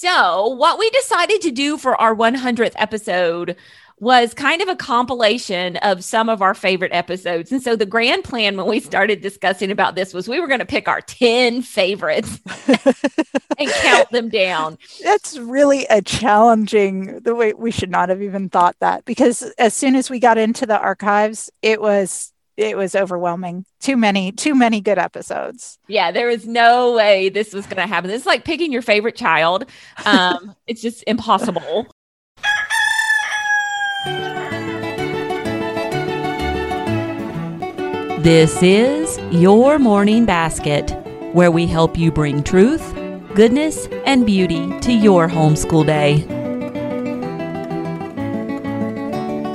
So what we decided to do for our 100th episode was kind of a compilation of some of our favorite episodes. And so the grand plan when we started discussing about this was we were going to pick our 10 favorites and count them down. That's really a challenging, the way we should not have even thought that, because as soon as we got into the archives, it was overwhelming. Too many good episodes. Yeah, there was no way this was going to happen. It's like picking your favorite child. It's just impossible. This is Your Morning Basket, where we help you bring truth, goodness, and beauty to your homeschool day.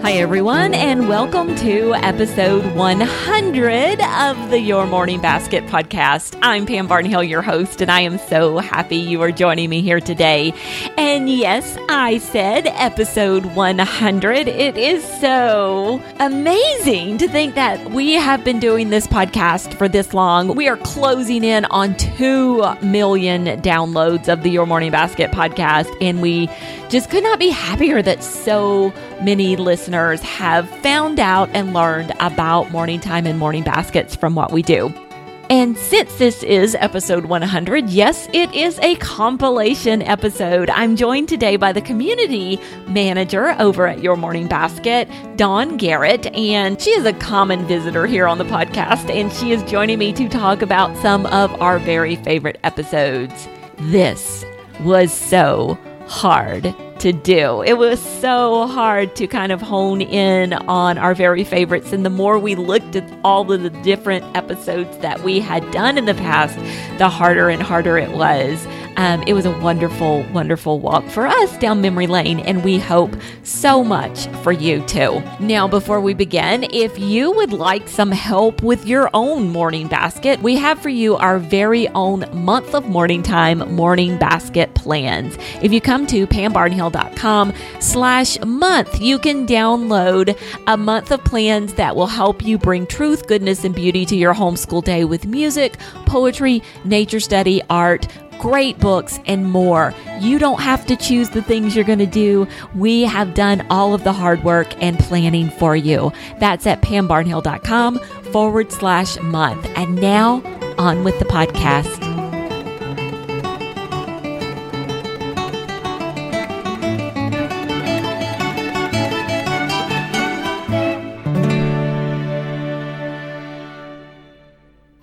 Hi, everyone, and welcome to episode 100 of the Your Morning Basket podcast. I'm Pam Barnhill, your host, and I am so happy you are joining me here today. And yes, I said episode 100. It is so amazing to think that we have been doing this podcast for this long. We are closing in on 2 million downloads of the Your Morning Basket podcast, and we just could not be happier that so many listeners have found out and learned about morning time and morning baskets from what we do. And since this is episode 100, yes, it is a compilation episode. I'm joined today by the community manager over at Your Morning Basket, Dawn Garrett, and she is a common visitor here on the podcast, and she is joining me to talk about some of our very favorite episodes. This was so hard to do. It was so hard to kind of hone in on our very favorites. And the more we looked at all of the different episodes that we had done in the past, the harder and harder it was. It was a wonderful, wonderful walk for us down memory lane, and we hope so much for you too. Now, before we begin, if you would like some help with your own morning basket, we have for you our very own month of morning time morning basket plans. If you come to pambarnhill.com/month, you can download a month of plans that will help you bring truth, goodness, and beauty to your homeschool day with music, poetry, nature study, art, great books, and more. You don't have to choose the things you're going to do. We have done all of the hard work and planning for you. That's at pambarnhill.com/month. And now on with the podcast.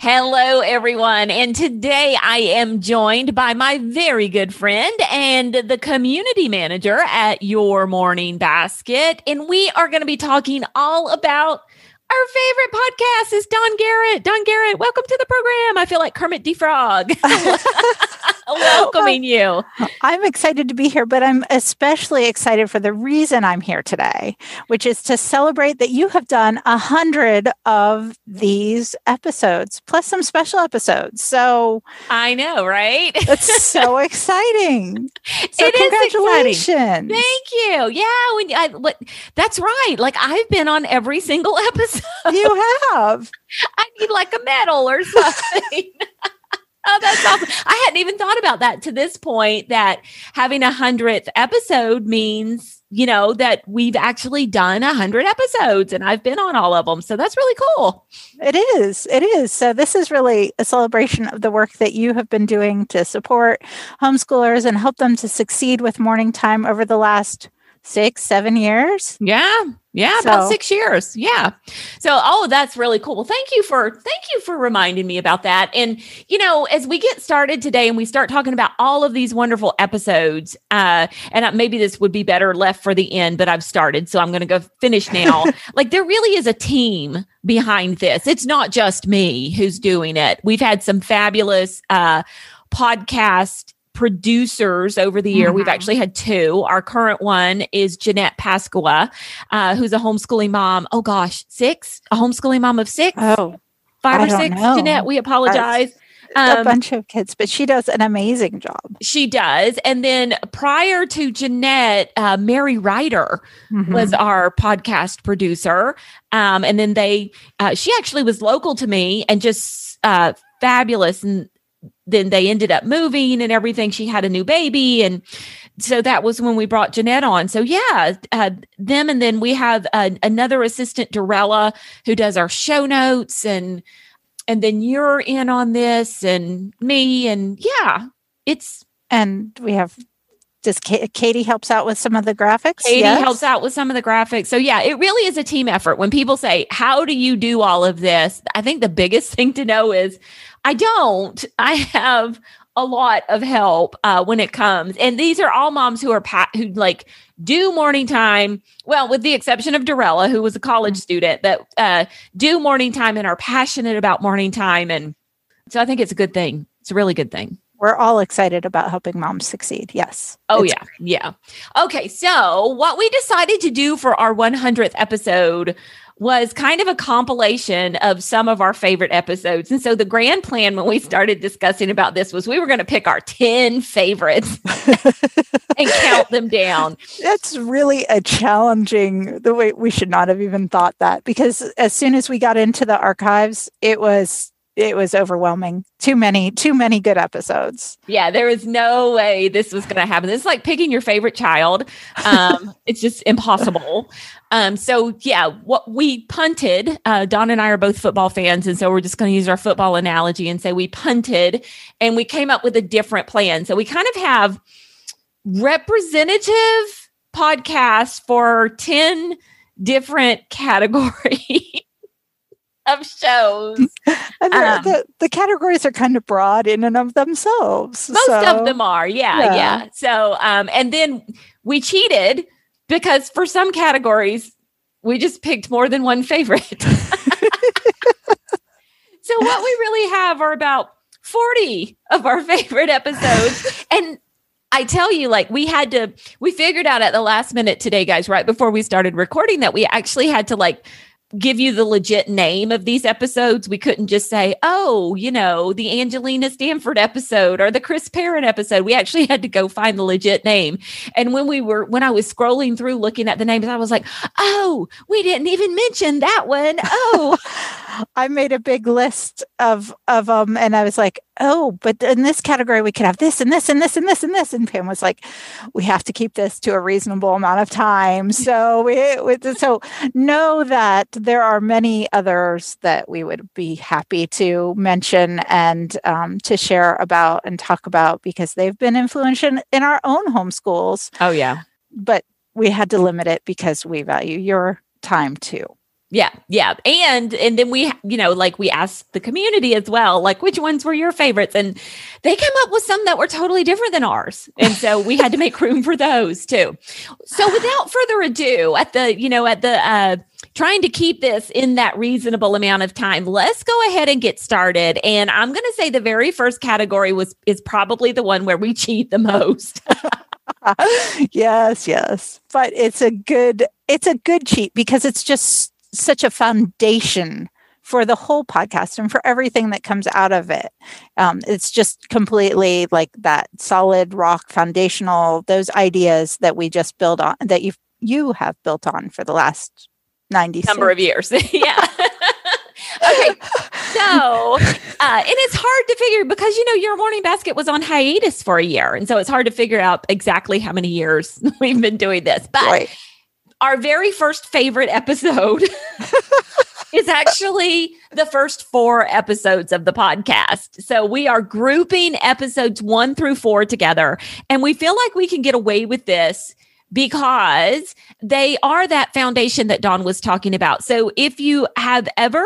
Hello, everyone. And today I am joined by my very good friend and the community manager at Your Morning Basket. And we are going to be talking all about our favorite podcast is Dawn Garrett. Dawn Garrett, welcome to the program. I feel like Kermit the Frog welcoming you. I'm excited to be here, but I'm especially excited for the reason I'm here today, which is to celebrate that you have done 100 of these episodes, plus some special episodes. So I know, right? It's so exciting. So it congratulations. Is exciting. Thank you. Yeah, that's right. Like I've been on every single episode. You have. I need like a medal or something. Oh, that's awesome. I hadn't even thought about that to this point, that having 100th episode means, you know, that we've actually done 100 episodes and I've been on all of them. So that's really cool. It is. So this is really a celebration of the work that you have been doing to support homeschoolers and help them to succeed with morning time over the last 6-7 years. Yeah, so. About 6 years. Yeah. So, that's really cool. Thank you for reminding me about that. And, you know, as we get started today and we start talking about all of these wonderful episodes, and maybe this would be better left for the end, but I've started, so I'm going to go finish now. Like there really is a team behind this. It's not just me who's doing it. We've had some fabulous, podcast producers over the year. Mm-hmm. We've actually had 2. Our current one is Jeanette Pasqua, who's a homeschooling mom. Oh gosh, 6? A homeschooling mom of 6? Oh, 5 or 6? Know. Jeanette, we apologize. A bunch of kids, but she does an amazing job. She does. And then prior to Jeanette, Mary Ryder was our podcast producer. And then she actually was local to me and just fabulous. And then they ended up moving and everything. She had a new baby. And so that was when we brought Jeanette on. So yeah, them. And then we have another assistant, Dorella, who does our show notes, and then you're in on this, and me, and yeah, it's. And we have, does Katie helps out with some of the graphics? Katie helps out with some of the graphics. So yeah, it really is a team effort. When people say, how do you do all of this? I think the biggest thing to know is I don't, I have a lot of help when it comes. And these are all moms who are who like do morning time. Well, with the exception of Dorella, who was a college student, that do morning time and are passionate about morning time. And so I think it's a good thing. It's a really good thing. We're all excited about helping moms succeed. Yes. Oh, yeah. Great. Yeah. Okay. So what we decided to do for our 100th episode was kind of a compilation of some of our favorite episodes. And so the grand plan when we started discussing about this was we were going to pick our 10 favorites and count them down. That's really a challenging, the way we should not have even thought that, because as soon as we got into the archives, it was overwhelming. Too many good episodes. Yeah, there was no way this was going to happen. This is like picking your favorite child. It's just impossible. So yeah, what we punted, Dawn and I are both football fans. And so we're just going to use our football analogy and say we punted, and we came up with a different plan. So we kind of have representative podcasts for 10 different categories. Of shows. And the categories are kind of broad in and of themselves. Most of them are. Yeah. So, and then we cheated because for some categories, we just picked more than one favorite. So what we really have are about 40 of our favorite episodes. And I tell you, like we figured out at the last minute today, guys, right before we started recording that we actually had to like, give you the legit name of these episodes. We couldn't just say, oh, you know, the Angelina Stanford episode or the Chris Perrin episode. We actually had to go find the legit name. And when I was scrolling through looking at the names, I was like, oh, we didn't even mention that one. Oh, I made a big list of them. And I was like, oh, but in this category, we could have this and this and this and this and this. And Pam was like, we have to keep this to a reasonable amount of time. So so know that there are many others that we would be happy to mention and to share about and talk about because they've been influential in our own homeschools. Oh, yeah. But we had to limit it because we value your time, too. Yeah. Yeah. And then we, you know, like we asked the community as well, like which ones were your favorites? And they came up with some that were totally different than ours. And so we had to make room for those too. So without further ado, at the trying to keep this in that reasonable amount of time, let's go ahead and get started. And I'm going to say the very first category is probably the one where we cheat the most. Yes. But it's a good cheat because it's just such a foundation for the whole podcast and for everything that comes out of it. It's just completely like that solid rock foundational, those ideas that we just build on, that you have built on for the last 90 number of years. Yeah. Okay. So, and it's hard to figure because, you know, Your Morning Basket was on hiatus for a year. And so it's hard to figure out exactly how many years we've been doing this, but right. Our very first favorite episode is actually the first 4 episodes of the podcast. So we are grouping episodes 1 through 4 together. And we feel like we can get away with this because they are that foundation that Dawn was talking about. So if you have ever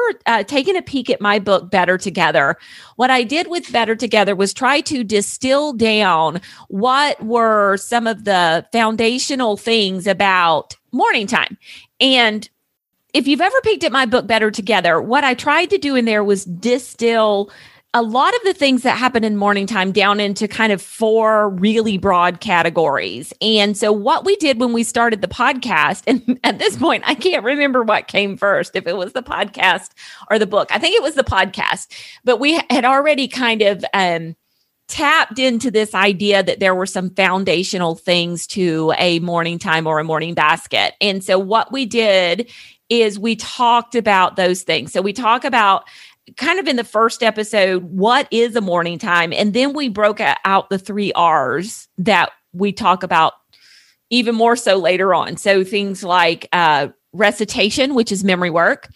taken a peek at my book, Better Together, what I did with Better Together was try to distill down what were some of the foundational things about morning time. And if you've ever peeked at my book, Better Together, what I tried to do in there was distill a lot of the things that happen in morning time down into kind of 4 really broad categories. And so what we did when we started the podcast, and at this point, I can't remember what came first, if it was the podcast or the book. I think it was the podcast, but we had already kind of tapped into this idea that there were some foundational things to a morning time or a morning basket. And so what we did is we talked about those things. So we talk about kind of in the first episode, what is a morning time? And then we broke out the 3 R's that we talk about even more so later on. So things like recitation, which is memory work,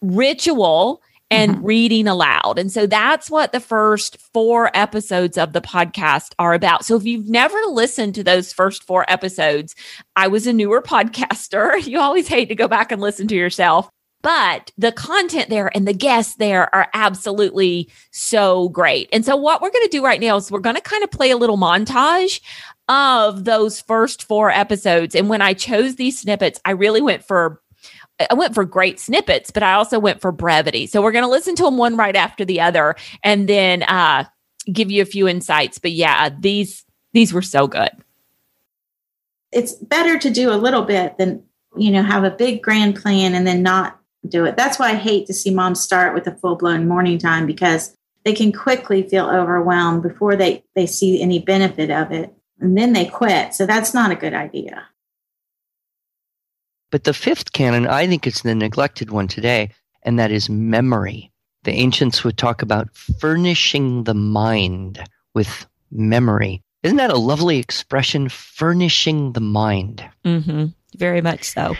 ritual, and reading aloud. And so that's what the first 4 episodes of the podcast are about. So if you've never listened to those first 4 episodes, I was a newer podcaster. You always hate to go back and listen to yourself. But the content there and the guests there are absolutely so great. And so what we're going to do right now is we're going to kind of play a little montage of those first 4 episodes. And when I chose these snippets, I went for great snippets, but I also went for brevity. So we're going to listen to them one right after the other and then give you a few insights. But yeah, these were so good. It's better to do a little bit than, you know, have a big grand plan and then not do it. That's why I hate to see moms start with a full-blown morning time, because they can quickly feel overwhelmed before they see any benefit of it. And then they quit. So that's not a good idea. But the fifth canon, I think it's the neglected one today, and that is memory. The ancients would talk about furnishing the mind with memory. Isn't that a lovely expression? Furnishing the mind. Mm-hmm. Very much so.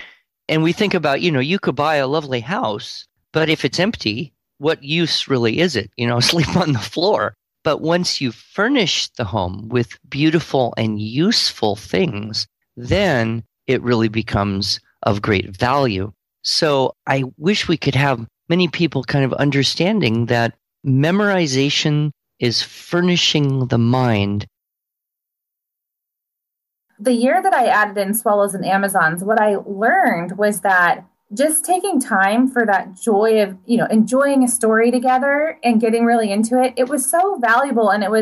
And we think about, you know, you could buy a lovely house, but if it's empty, what use really is it? You know, sleep on the floor. But once you furnish the home with beautiful and useful things, then it really becomes of great value. So I wish we could have many people kind of understanding that memorization is furnishing the mind. The year that I added in Swallows and Amazons, what I learned was that just taking time for that joy of, you know, enjoying a story together and getting really into it, it was so valuable. And it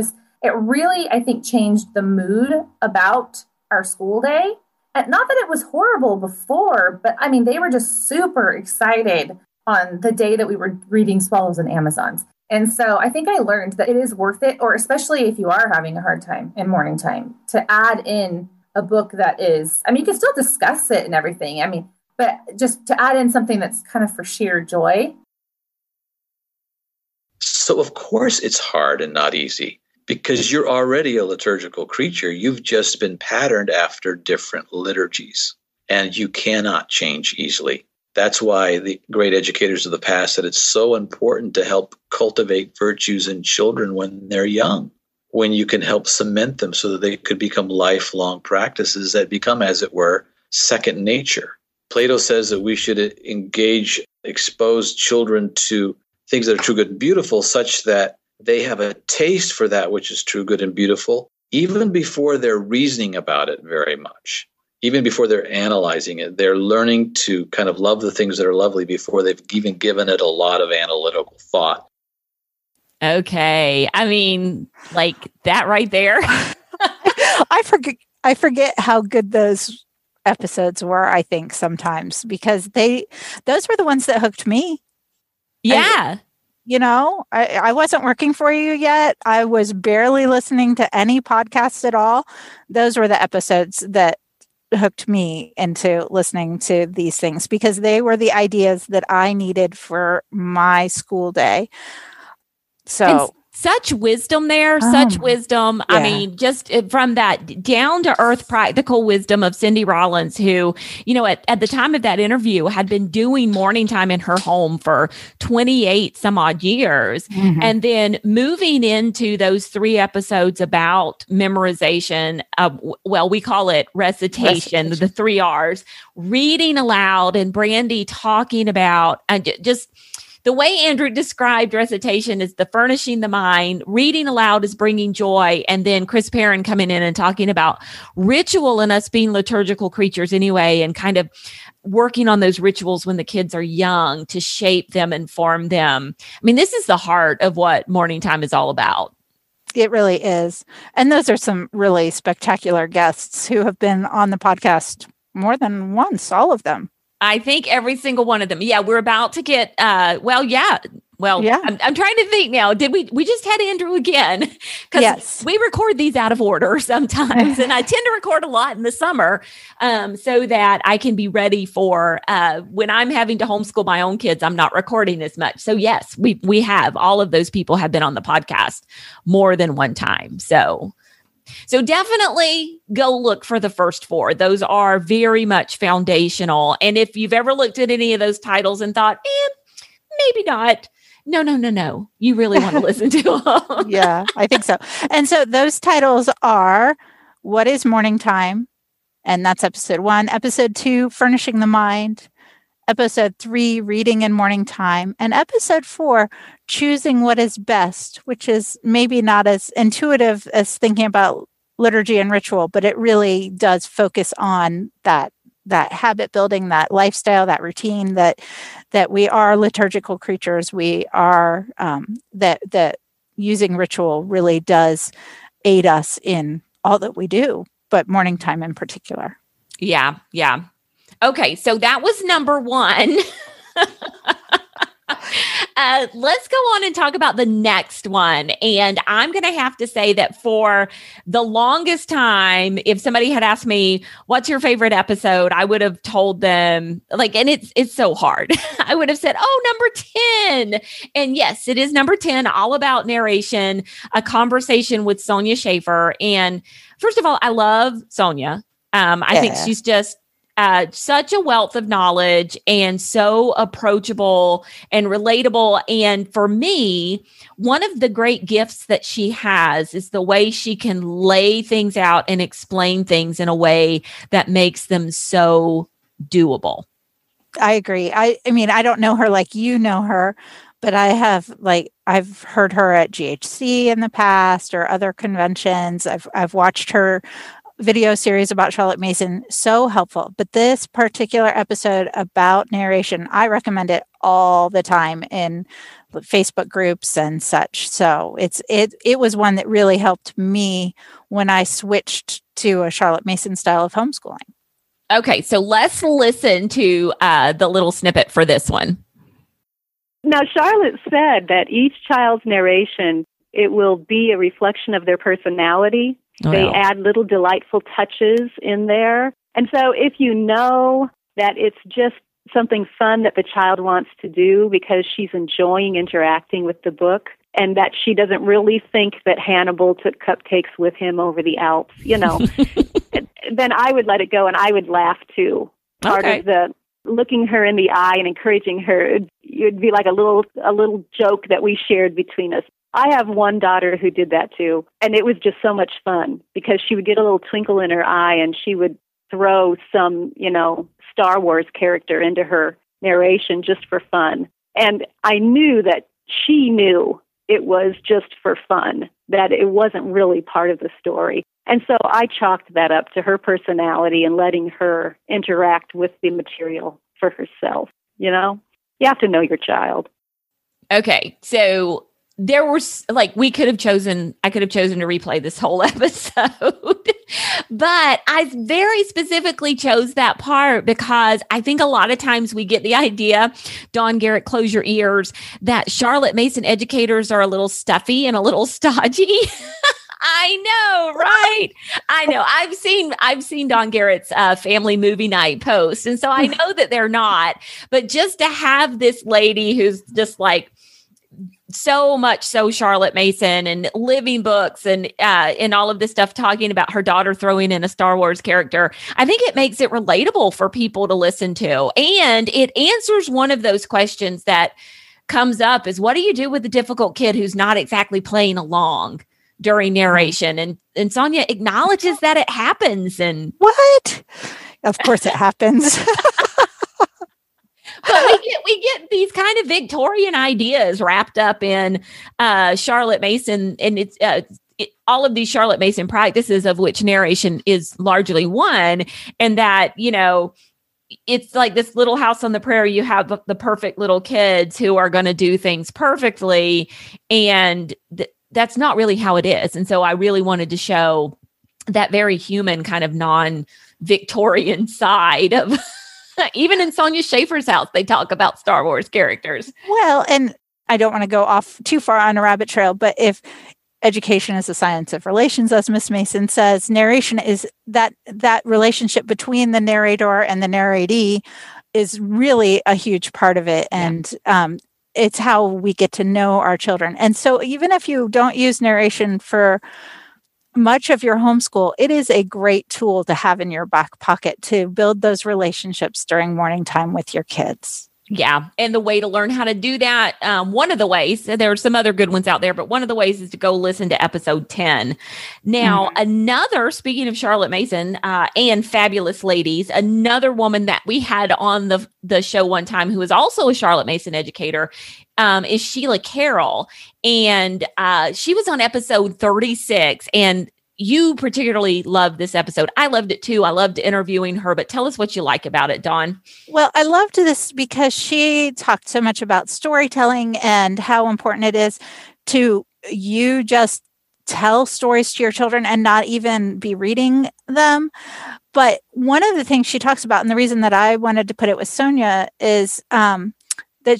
really, I think, changed the mood about our school day. And not that it was horrible before, but I mean, they were just super excited on the day that we were reading Swallows and Amazons. And so I think I learned that it is worth it, or especially if you are having a hard time in morning time, to add in a book that is, I mean, you can still discuss it and everything. I mean, but just to add in something that's kind of for sheer joy. So of course it's hard and not easy, because you're already a liturgical creature. You've just been patterned after different liturgies, and you cannot change easily. That's why the great educators of the past said it's so important to help cultivate virtues in children when they're young, when you can help cement them so that they could become lifelong practices that become, as it were, second nature. Plato says that we should expose children to things that are true, good, and beautiful, such that they have a taste for that which is true, good, and beautiful, even before they're reasoning about it very much. Even before they're analyzing it, they're learning to kind of love the things that are lovely before they've even given it a lot of analytical thought. Okay. I mean, like that right there. I forget how good those episodes were, I think, sometimes, because those were the ones that hooked me. Yeah. I wasn't working for you yet. I was barely listening to any podcasts at all. Those were the episodes that hooked me into listening to these things, because they were the ideas that I needed for my school day. So and such wisdom there, such wisdom. Yeah. I mean, just from that down to earth practical wisdom of Cindy Rollins, who, you know, at the time of that interview had been doing morning time in her home for 28 some odd years. Mm-hmm. And then moving into those 3 episodes about memorization, we call it recitation, the 3 R's, reading aloud, and Brandy talking about, and just the way Andrew described recitation is the furnishing the mind, reading aloud is bringing joy, and then Chris Perrin coming in and talking about ritual and us being liturgical creatures anyway, and kind of working on those rituals when the kids are young to shape them and form them. I mean, this is the heart of what morning time is all about. It really is. And those are some really spectacular guests who have been on the podcast more than once, all of them. I think every single one of them. Yeah, we're about to get, Well, yeah. I'm trying to think now. Did we just had Andrew again? Because yes. We record these out of order sometimes, and I tend to record a lot in the summer so that I can be ready for when I'm having to homeschool my own kids, I'm not recording as much. So yes, we have. All of those people have been on the podcast more than one time. So definitely go look for the first four. Those are very much foundational. And if you've ever looked at any of those titles and thought, maybe not. No. You really want to listen to them. Yeah, I think so. And so those titles are What is Morning Time? And that's episode 1. Episode 2, Furnishing the Mind. Episode 3, Reading in Morning Time. And episode 4, Choosing What is Best, which is maybe not as intuitive as thinking about liturgy and ritual, but it really does focus on that habit building, that lifestyle, that routine, that we are liturgical creatures. We are, that using ritual really does aid us in all that we do, but morning time in particular. Yeah. Okay. So that was number 1. Let's go on and talk about the next one. And I'm going to have to say that for the longest time, if somebody had asked me, what's your favorite episode? I would have told them and it's so hard. I would have said, oh, number 10. And yes, it is number 10, all about narration, a conversation with Sonia Schaefer. And first of all, I love Sonia. I think she's just such a wealth of knowledge and so approachable and relatable. And for me, one of the great gifts that she has is the way she can lay things out and explain things in a way that makes them so doable. I agree. I mean, I don't know her like you know her, but I have I've heard her at GHC in the past or other conventions. I've watched her video series about Charlotte Mason, so helpful. But this particular episode about narration, I recommend it all the time in Facebook groups and such. So it was one that really helped me when I switched to a Charlotte Mason style of homeschooling. Okay, so let's listen to the little snippet for this one. Now, Charlotte said that each child's narration, it will be a reflection of their personality. Oh, they add little delightful touches in there. And so if you know that it's just something fun that the child wants to do because she's enjoying interacting with the book and that she doesn't really think that Hannibal took cupcakes with him over the Alps, then I would let it go and I would laugh too. Part of the looking her in the eye and encouraging her, it'd be like a little joke that we shared between us. I have one daughter who did that too, and it was just so much fun because she would get a little twinkle in her eye and she would throw some, Star Wars character into her narration just for fun. And I knew that she knew it was just for fun, that it wasn't really part of the story. And so I chalked that up to her personality and letting her interact with the material for herself, You have to know your child. Okay, so there were I could have chosen to replay this whole episode, but I very specifically chose that part because I think a lot of times we get the idea, Dawn Garrett, close your ears, that Charlotte Mason educators are a little stuffy and a little stodgy. I know, right? I know. I've seen Dawn Garrett's family movie night post. And so I know that they're not, but just to have this lady who's just so much so Charlotte Mason and living books and all of this stuff, talking about her daughter throwing in a Star Wars character. I think it makes it relatable for people to listen to. And it answers one of those questions that comes up is what do you do with a difficult kid who's not exactly playing along during narration? And Sonia acknowledges that it happens. And what? Of course it happens. But we get these kind of Victorian ideas wrapped up in Charlotte Mason, and it's all of these Charlotte Mason practices of which narration is largely one, and that, it's like this Little House on the Prairie. You have the perfect little kids who are going to do things perfectly, and that's not really how it is. And so I really wanted to show that very human kind of non-Victorian side of even in Sonia Schaefer's house, they talk about Star Wars characters. Well, and I don't want to go off too far on a rabbit trail, but if education is a science of relations, as Miss Mason says, narration is that relationship between the narrator and the narratee is really a huge part of it. And it's how we get to know our children. And so even if you don't use narration for much of your homeschool, it is a great tool to have in your back pocket to build those relationships during morning time with your kids. Yeah. And the way to learn how to do that, one of the ways, there are some other good ones out there, but one of the ways is to go listen to episode 10. Now, another, speaking of Charlotte Mason and fabulous ladies, another woman that we had on the show one time who is also a Charlotte Mason educator is Sheila Carroll. And she was on episode 36. And you particularly loved this episode. I loved it too. I loved interviewing her, but tell us what you like about it, Dawn. Well, I loved this because she talked so much about storytelling and how important it is to you just tell stories to your children and not even be reading them. But one of the things she talks about, and the reason that I wanted to put it with Sonia, is that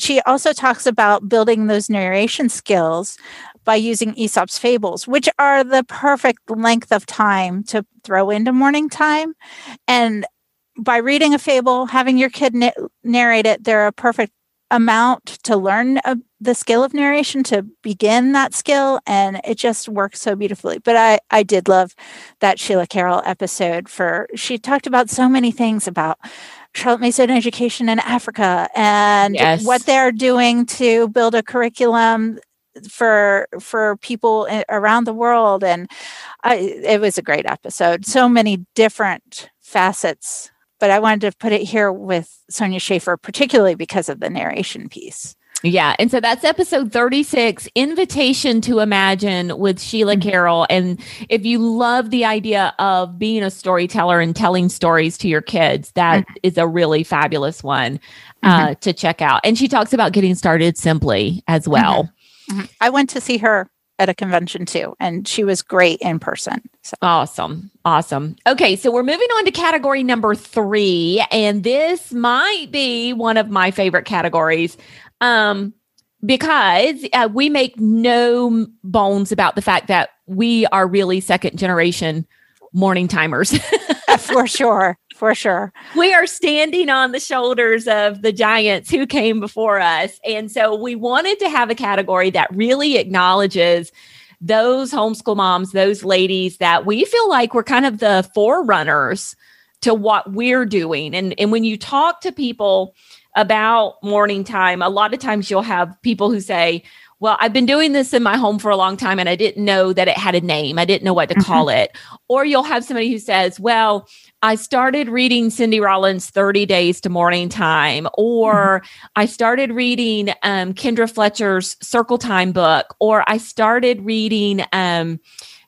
she also talks about building those narration skills by using Aesop's fables, which are the perfect length of time to throw into morning time. And by reading a fable, having your kid narrate it, they're a perfect amount to learn the skill of narration, to begin that skill. And it just works so beautifully. But I did love that Sheila Carroll episode she talked about so many things about Charlotte Mason education in Africa and what they're doing to build a curriculum for people around the world. And it was a great episode. So many different facets, but I wanted to put it here with Sonia Schaefer, particularly because of the narration piece. Yeah. And so that's episode 36, Invitation to Imagine with Sheila Carroll. And if you love the idea of being a storyteller and telling stories to your kids, that is a really fabulous one to check out. And she talks about getting started simply as well. I went to see her at a convention too, and she was great in person. So. Awesome. Okay. So we're moving on to category number 3, and this might be one of my favorite categories. Because we make no bones about the fact that we are really second generation morning timers. For sure. We are standing on the shoulders of the giants who came before us. And so we wanted to have a category that really acknowledges those homeschool moms, those ladies that we feel like we're kind of the forerunners to what we're doing. And when you talk to people about morning time, a lot of times you'll have people who say, well, I've been doing this in my home for a long time and I didn't know that it had a name. I didn't know what to call it. Or you'll have somebody who says, well, I started reading Cindy Rollins' 30 Days to Morning Time, or I started reading Kendra Fletcher's Circle Time book, or I started reading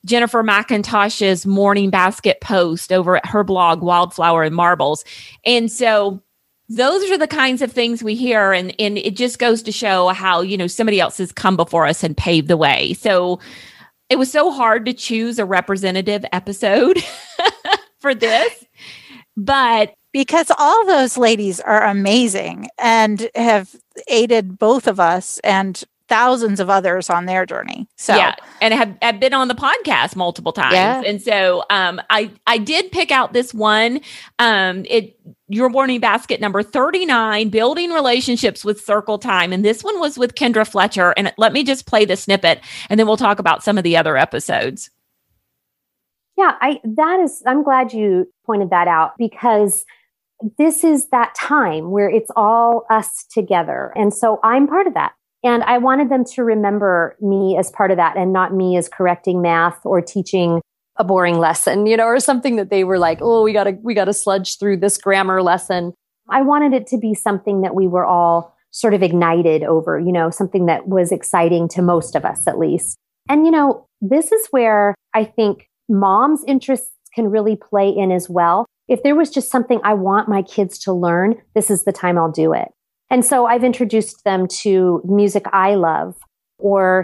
Jennifer McIntosh's Morning Basket post over at her blog, Wildflower and Marbles. And so those are the kinds of things we hear. And it just goes to show how, somebody else has come before us and paved the way. So it was so hard to choose a representative episode for this, but because all those ladies are amazing and have aided both of us and thousands of others on their journey. So yeah, and have been on the podcast multiple times. Yeah. And so I did pick out this one. Your Morning Basket number 39, Building Relationships with Circle Time. And this one was with Kendra Fletcher. And let me just play the snippet and then we'll talk about some of the other episodes. Yeah, I'm glad you pointed that out because this is that time where it's all us together. And so I'm part of that. And I wanted them to remember me as part of that and not me as correcting math or teaching a boring lesson, or something that they were like, oh, we got to sludge through this grammar lesson. I wanted it to be something that we were all sort of ignited over, something that was exciting to most of us at least. And, this is where I think moms' interests can really play in as well. If there was just something I want my kids to learn, this is the time I'll do it. And so I've introduced them to music I love, or,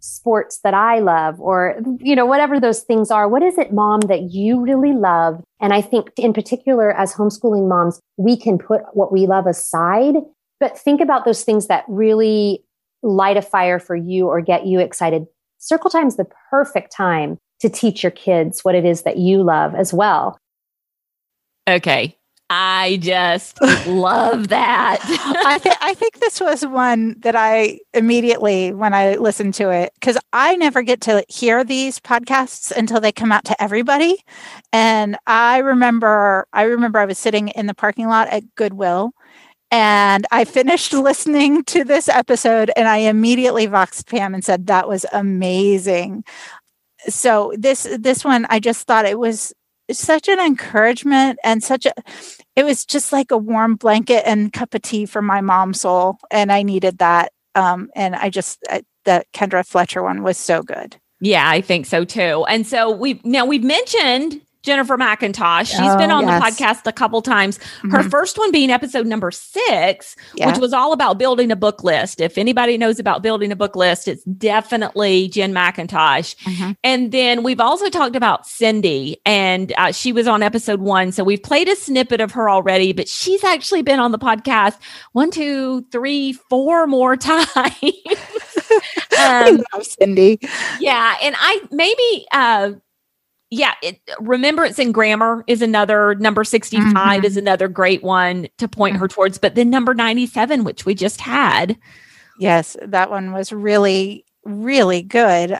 sports that I love, or, whatever those things are. What is it, Mom, that you really love? And I think in particular, as homeschooling moms, we can put what we love aside, but think about those things that really light a fire for you or get you excited, circle time is the perfect time to teach your kids what it is that you love as well. Okay. I just love that. I think this was one that I immediately, when I listened to it, because I never get to hear these podcasts until they come out to everybody. And I remember I was sitting in the parking lot at Goodwill and I finished listening to this episode and I immediately voxed Pam and said, that was amazing. So this one, I just thought it was such an encouragement and it was just like a warm blanket and cup of tea for my mom soul. And I needed that. The Kendra Fletcher one was so good. Yeah, I think so too. And so we've mentioned Jennifer McIntosh. She's been on the podcast a couple times. Her first one being episode number 6, which was all about building a book list. If anybody knows about building a book list, it's definitely Jen McIntosh. Mm-hmm. And then we've also talked about Cindy, and she was on episode 1. So we've played a snippet of her already, but she's actually been on the podcast 4 more times. I love Cindy. Yeah. And Remembrance and Grammar is another, number 65 is another great one to point her towards, but then number 97, which we just had. Yes, that one was really, really good.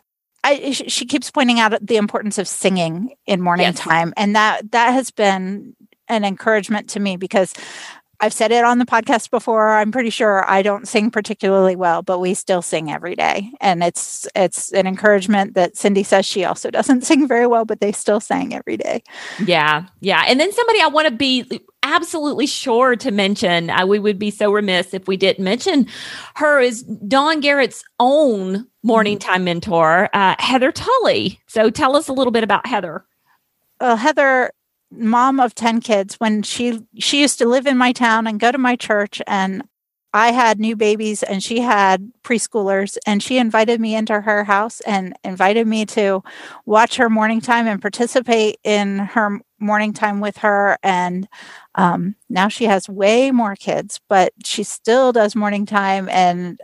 She keeps pointing out the importance of singing in morning time. And that has been an encouragement to me because I've said it on the podcast before. I'm pretty sure I don't sing particularly well, but we still sing every day. And it's an encouragement that Cindy says she also doesn't sing very well, but they still sang every day. Yeah. Yeah. And then somebody I want to be absolutely sure to mention, we would be so remiss if we didn't mention her, is Dawn Garrett's own morning time mentor, Heather Tully. So tell us a little bit about Heather. Well, Heather, mom of 10 kids, when she used to live in my town and go to my church, and I had new babies and she had preschoolers, and she invited me into her house and invited me to watch her morning time and participate in her morning time with her. And now she has way more kids, but she still does morning time. And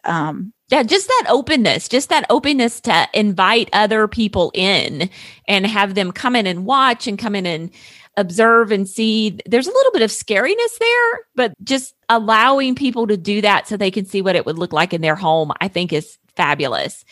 just that openness to invite other people in and have them come in and watch and come in and observe and see. There's a little bit of scariness there, but just allowing people to do that so they can see what it would look like in their home, I think is fabulous.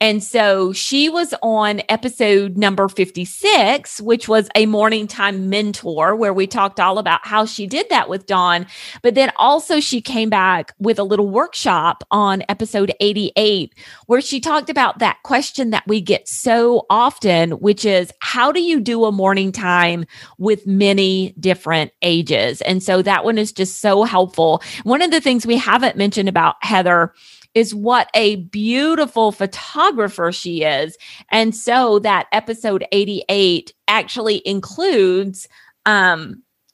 And so she was on episode number 56, which was a morning time mentor, where we talked all about how she did that with Dawn. But then also she came back with a little workshop on episode 88, where she talked about that question that we get so often, which is, how do you do a morning time with many different ages? And so that one is just so helpful. One of the things we haven't mentioned about Heather is what a beautiful photographer she is. And so that episode 88 actually includes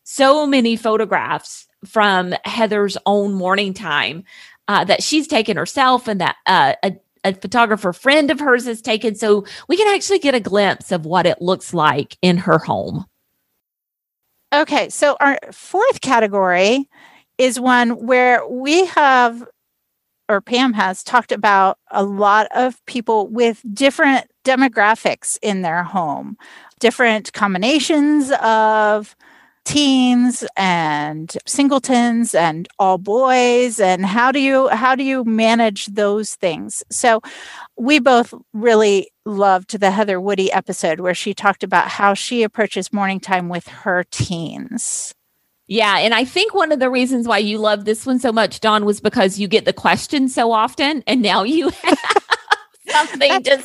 so many photographs from Heather's own morning time that she's taken herself, and that a photographer friend of hers has taken. So we can actually get a glimpse of what it looks like in her home. Okay, so our fourth category is one where we have, or Pam has, talked about a lot of people with different demographics in their home, different combinations of teens and singletons and all boys, and how do you manage those things? So we both really loved the Heather Woody episode where she talked about how she approaches morning time with her teens. Yeah. And I think one of the reasons why you love this one so much, Dawn, was because you get the question so often, and now you have something to send them.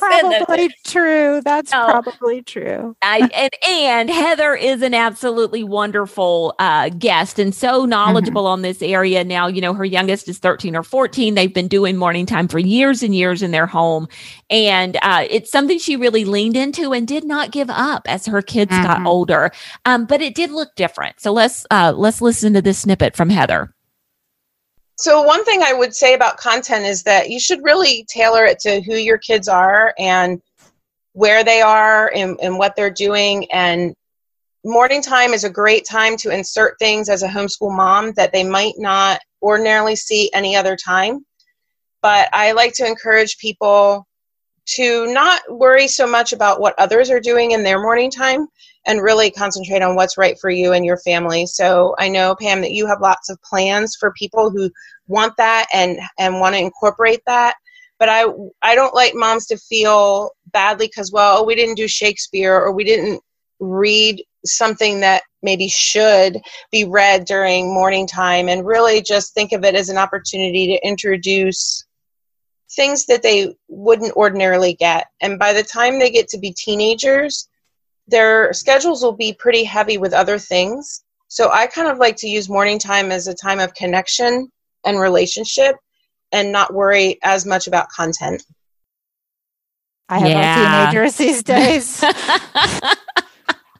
That's probably true. And Heather is an absolutely wonderful guest and so knowledgeable on this area. Now, you know, her youngest is 13 or 14. They've been doing morning time for years and years in their home. And it's something she really leaned into and did not give up as her kids got older. But it did look different. So let's listen to this snippet from Heather. So one thing I would say about content is that you should really tailor it to who your kids are and where they are and what they're doing. And morning time is a great time to insert things as a homeschool mom that they might not ordinarily see any other time. But I like to encourage people to not worry so much about what others are doing in their morning time and really concentrate on what's right for you and your family. So I know, Pam, that you have lots of plans for people who want that and want to incorporate that. But I don't like moms to feel badly because, well, we didn't do Shakespeare or we didn't read something that maybe should be read during morning time, and really just think of it as an opportunity to introduce things that they wouldn't ordinarily get. And by the time they get to be teenagers, their schedules will be pretty heavy with other things. So I kind of like to use morning time as a time of connection and relationship and not worry as much about content. I have no teenagers these days.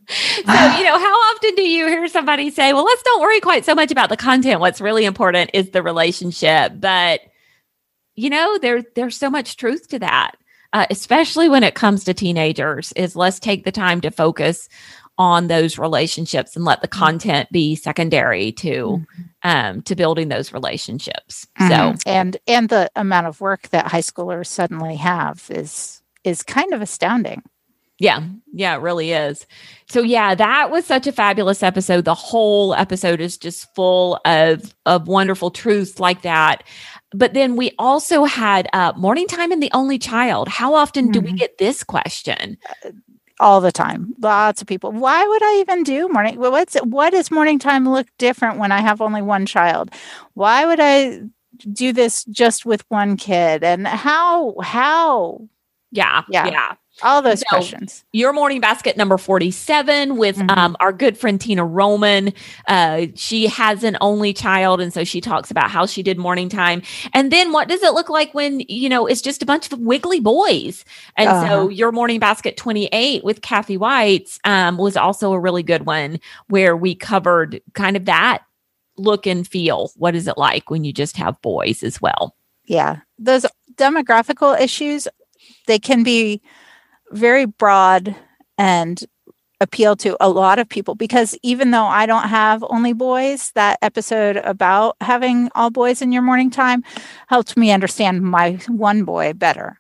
So, how often do you hear somebody say, well, let's don't worry quite so much about the content. What's really important is the relationship. But there's so much truth to that, especially when it comes to teenagers, is let's take the time to focus on those relationships and let the content be secondary to building those relationships. Mm-hmm. So, and the amount of work that high schoolers suddenly have is kind of astounding. Yeah, it really is. So that was such a fabulous episode. The whole episode is just full of wonderful truths like that. But then we also had morning time and the only child. How often do we get this question? All the time. Lots of people. Why would I even do morning? Well, what does morning time look different when I have only one child? Why would I do this just with one kid? And how? Yeah. All those questions. Your Morning Basket number 47 with our good friend Tina Roman. She has an only child, and so she talks about how she did morning time. And then what does it look like when, it's just a bunch of wiggly boys? And so Your Morning Basket 28 with Kathy White's was also a really good one where we covered kind of that look and feel. What is it like when you just have boys as well? Yeah. Those demographical issues, they can be very broad and appeal to a lot of people, because even though I don't have only boys, that episode about having all boys in your morning time helped me understand my one boy better.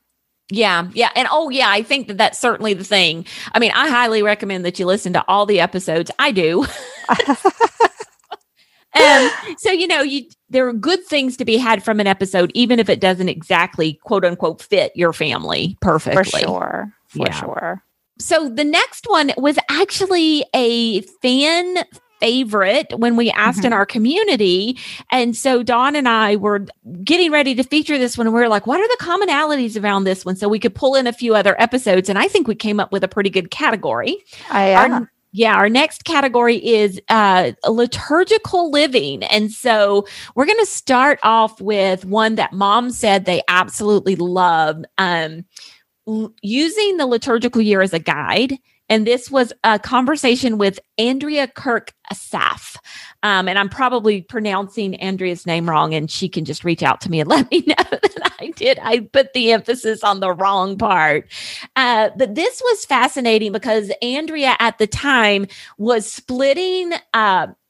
Yeah. And I think that that's certainly the thing. I mean, I highly recommend that you listen to all the episodes. I do. There are good things to be had from an episode, even if it doesn't exactly, quote unquote, fit your family perfectly. For sure. So the next one was actually a fan favorite when we asked in our community. And so Dawn and I were getting ready to feature this one. And we were like, what are the commonalities around this one? So we could pull in a few other episodes. And I think we came up with a pretty good category. Our next category is liturgical living. And so we're going to start off with one that Mom said they absolutely love, using the liturgical year as a guide. And this was a conversation with Andrea Kirk Asaf. And I'm probably pronouncing Andrea's name wrong, and she can just reach out to me and let me know that I did. I put the emphasis on the wrong part. But this was fascinating because Andrea at the time was splitting.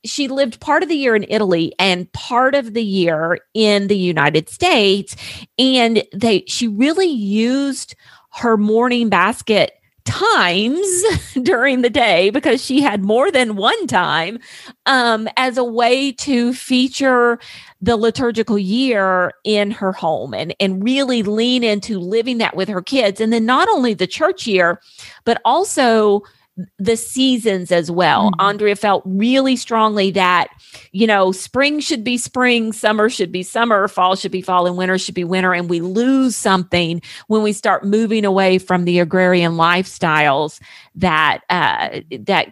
She lived part of the year in Italy and part of the year in the United States. And she really used her morning basket times during the day, because she had more than one time, as a way to feature the liturgical year in her home and really lean into living that with her kids. And then not only the church year, but also the seasons as well. Mm-hmm. Andrea felt really strongly that, spring should be spring, summer should be summer, fall should be fall, and winter should be winter. And we lose something when we start moving away from the agrarian lifestyles that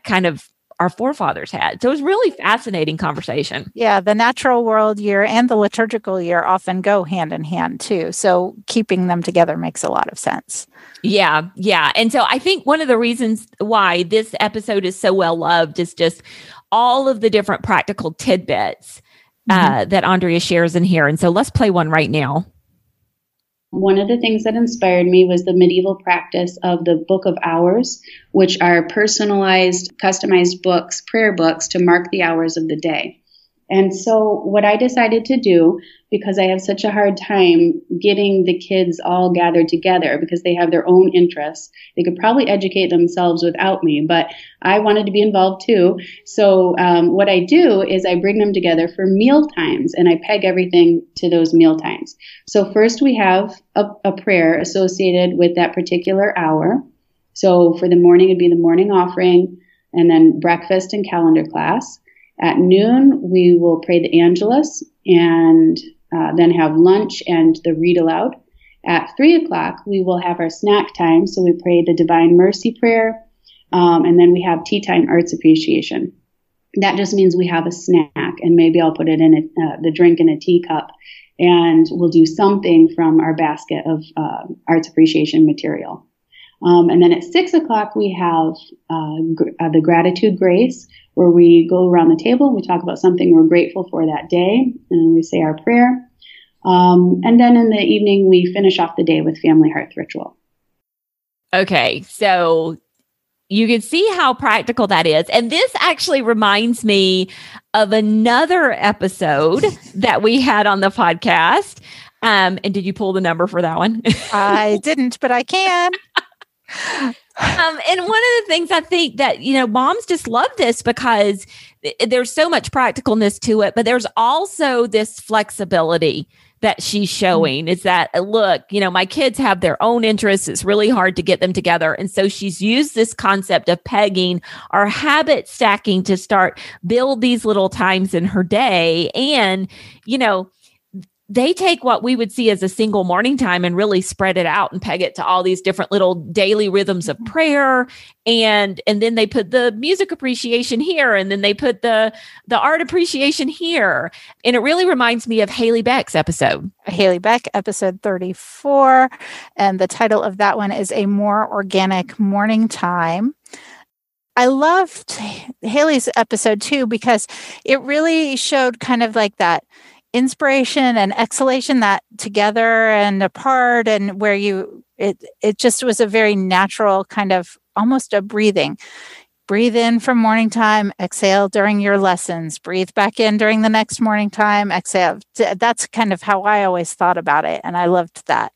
kind of our forefathers had. So it was really fascinating conversation. Yeah. The natural world year and the liturgical year often go hand in hand too. So keeping them together makes a lot of sense. Yeah. Yeah. And so I think one of the reasons why this episode is so well loved is just all of the different practical tidbits that Andrea shares in here. And so let's play one right now. One of the things that inspired me was the medieval practice of the Book of Hours, which are personalized, customized books, prayer books to mark the hours of the day. And so what I decided to do, because I have such a hard time getting the kids all gathered together because they have their own interests, they could probably educate themselves without me, but I wanted to be involved too. So what I do is I bring them together for meal times, and I peg everything to those meal times. So first we have a prayer associated with that particular hour. So for the morning, it'd be the morning offering, and then breakfast and calendar class. At noon, we will pray the Angelus and then have lunch and the read aloud. At 3 o'clock, we will have our snack time. So we pray the Divine Mercy Prayer, and then we have tea time arts appreciation. That just means we have a snack, and maybe I'll put it in the drink in a teacup, and we'll do something from our basket of arts appreciation material. And then at 6 o'clock, we have the gratitude grace, where we go around the table and we talk about something we're grateful for that day, and we say our prayer. And then in the evening, we finish off the day with family hearth ritual. Okay, so you can see how practical that is. And this actually reminds me of another episode that we had on the podcast. And did you pull the number for that one? I didn't, but I can. And one of the things I think that, you know, moms just love this because there's so much practicalness to it, but there's also this flexibility that she's showing is that, look, you know, my kids have their own interests. It's really hard to get them together. And so she's used this concept of pegging or habit stacking to start build these little times in her day. And, you know, they take what we would see as a single morning time and really spread it out and peg it to all these different little daily rhythms of prayer. And then they put the music appreciation here, and then they put the art appreciation here. And it really reminds me of Haley Beck's episode. Haley Beck, episode 34. And the title of that one is A More Organic Morning Time. I loved Haley's episode too, because it really showed kind of like that inspiration and exhalation, that together and apart, and where it just was a very natural kind of almost a breathing. Breathe in from morning time, exhale during your lessons, breathe back in during the next morning time, exhale. That's kind of how I always thought about it, and I loved that.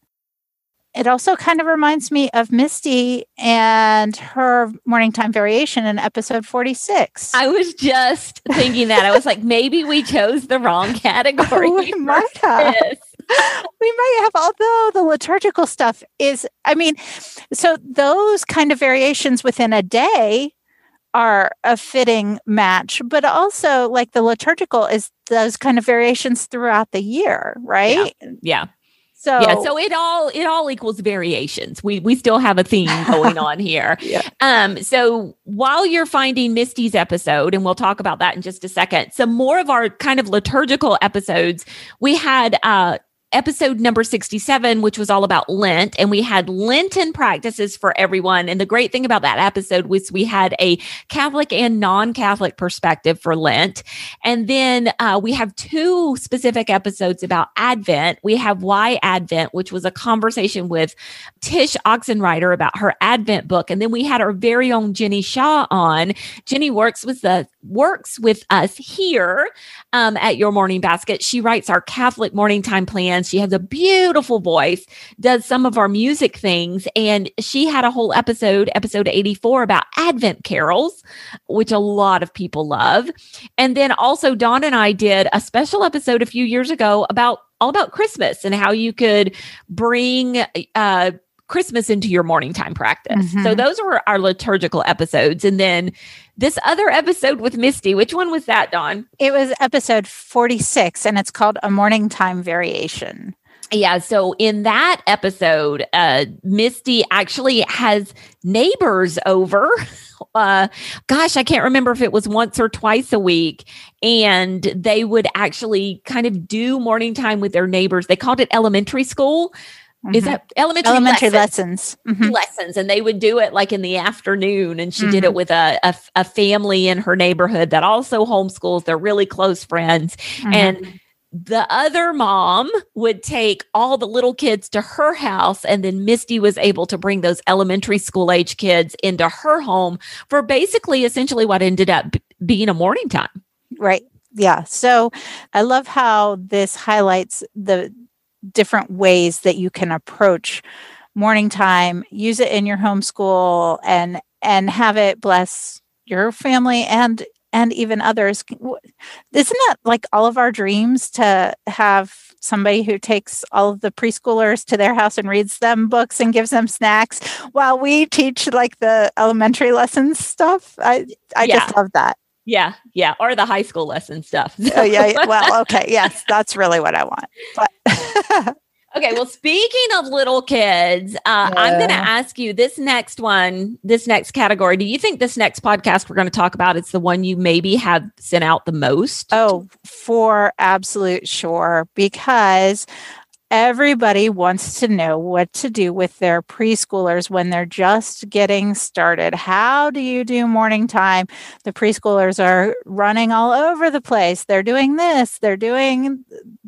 It also kind of reminds me of Misty and her morning time variation in episode 46. I was just thinking that. I was like, maybe we chose the wrong category. We might have. We might have, although the liturgical stuff is, I mean, so those kind of variations within a day are a fitting match, but also like the liturgical is those kind of variations throughout the year, right? Yeah. So it all equals variations. We still have a theme going on here. Yeah. So while you're finding Misty's episode, and we'll talk about that in just a second, some more of our kind of liturgical episodes, we had episode number 67, which was all about Lent, and we had Lenten practices for everyone. And the great thing about that episode was we had a Catholic and non-Catholic perspective for Lent. And then we have two specific episodes about Advent. We have Why Advent, which was a conversation with Tish Oxenrider about her Advent book. And then we had our very own Jenny Shaw on. Jenny works with us here at Your Morning Basket. She writes our Catholic morning time plan. She has a beautiful voice, does some of our music things, and she had a whole episode, episode 84, about Advent carols, which a lot of people love. And then also Dawn and I did a special episode a few years ago about Christmas and how you could bring Christmas into your morning time practice. Mm-hmm. So those were our liturgical episodes. And then this other episode with Misty, which one was that, Dawn? It was episode 46, and it's called A Morning Time Variation. Yeah. So in that episode, Misty actually has neighbors over. Gosh, I can't remember if it was once or twice a week. And they would actually kind of do morning time with their neighbors. They called it elementary school. Mm-hmm. Is that elementary lessons. Mm-hmm. Lessons, and they would do it like in the afternoon, and she mm-hmm. did it with a family in her neighborhood that also homeschools. They're really close friends, mm-hmm. and the other mom would take all the little kids to her house, and then Misty was able to bring those elementary school age kids into her home for basically essentially what ended up being a morning time. Right. Yeah. So I love how this highlights the different ways that you can approach morning time, use it in your homeschool, and have it bless your family and even others. Isn't that like all of our dreams, to have somebody who takes all of the preschoolers to their house and reads them books and gives them snacks while we teach like the elementary lessons stuff? I just love that. Yeah. Yeah. Or the high school lesson stuff. Oh, yeah. Well, okay. Yes. That's really what I want. But okay. Well, speaking of little kids, I'm going to ask you this next one, this next category. Do you think this next podcast we're going to talk about, it's the one you maybe have sent out the most? Oh, for absolute sure. Because everybody wants to know what to do with their preschoolers when they're just getting started. How do you do morning time? The preschoolers are running all over the place. They're doing this, they're doing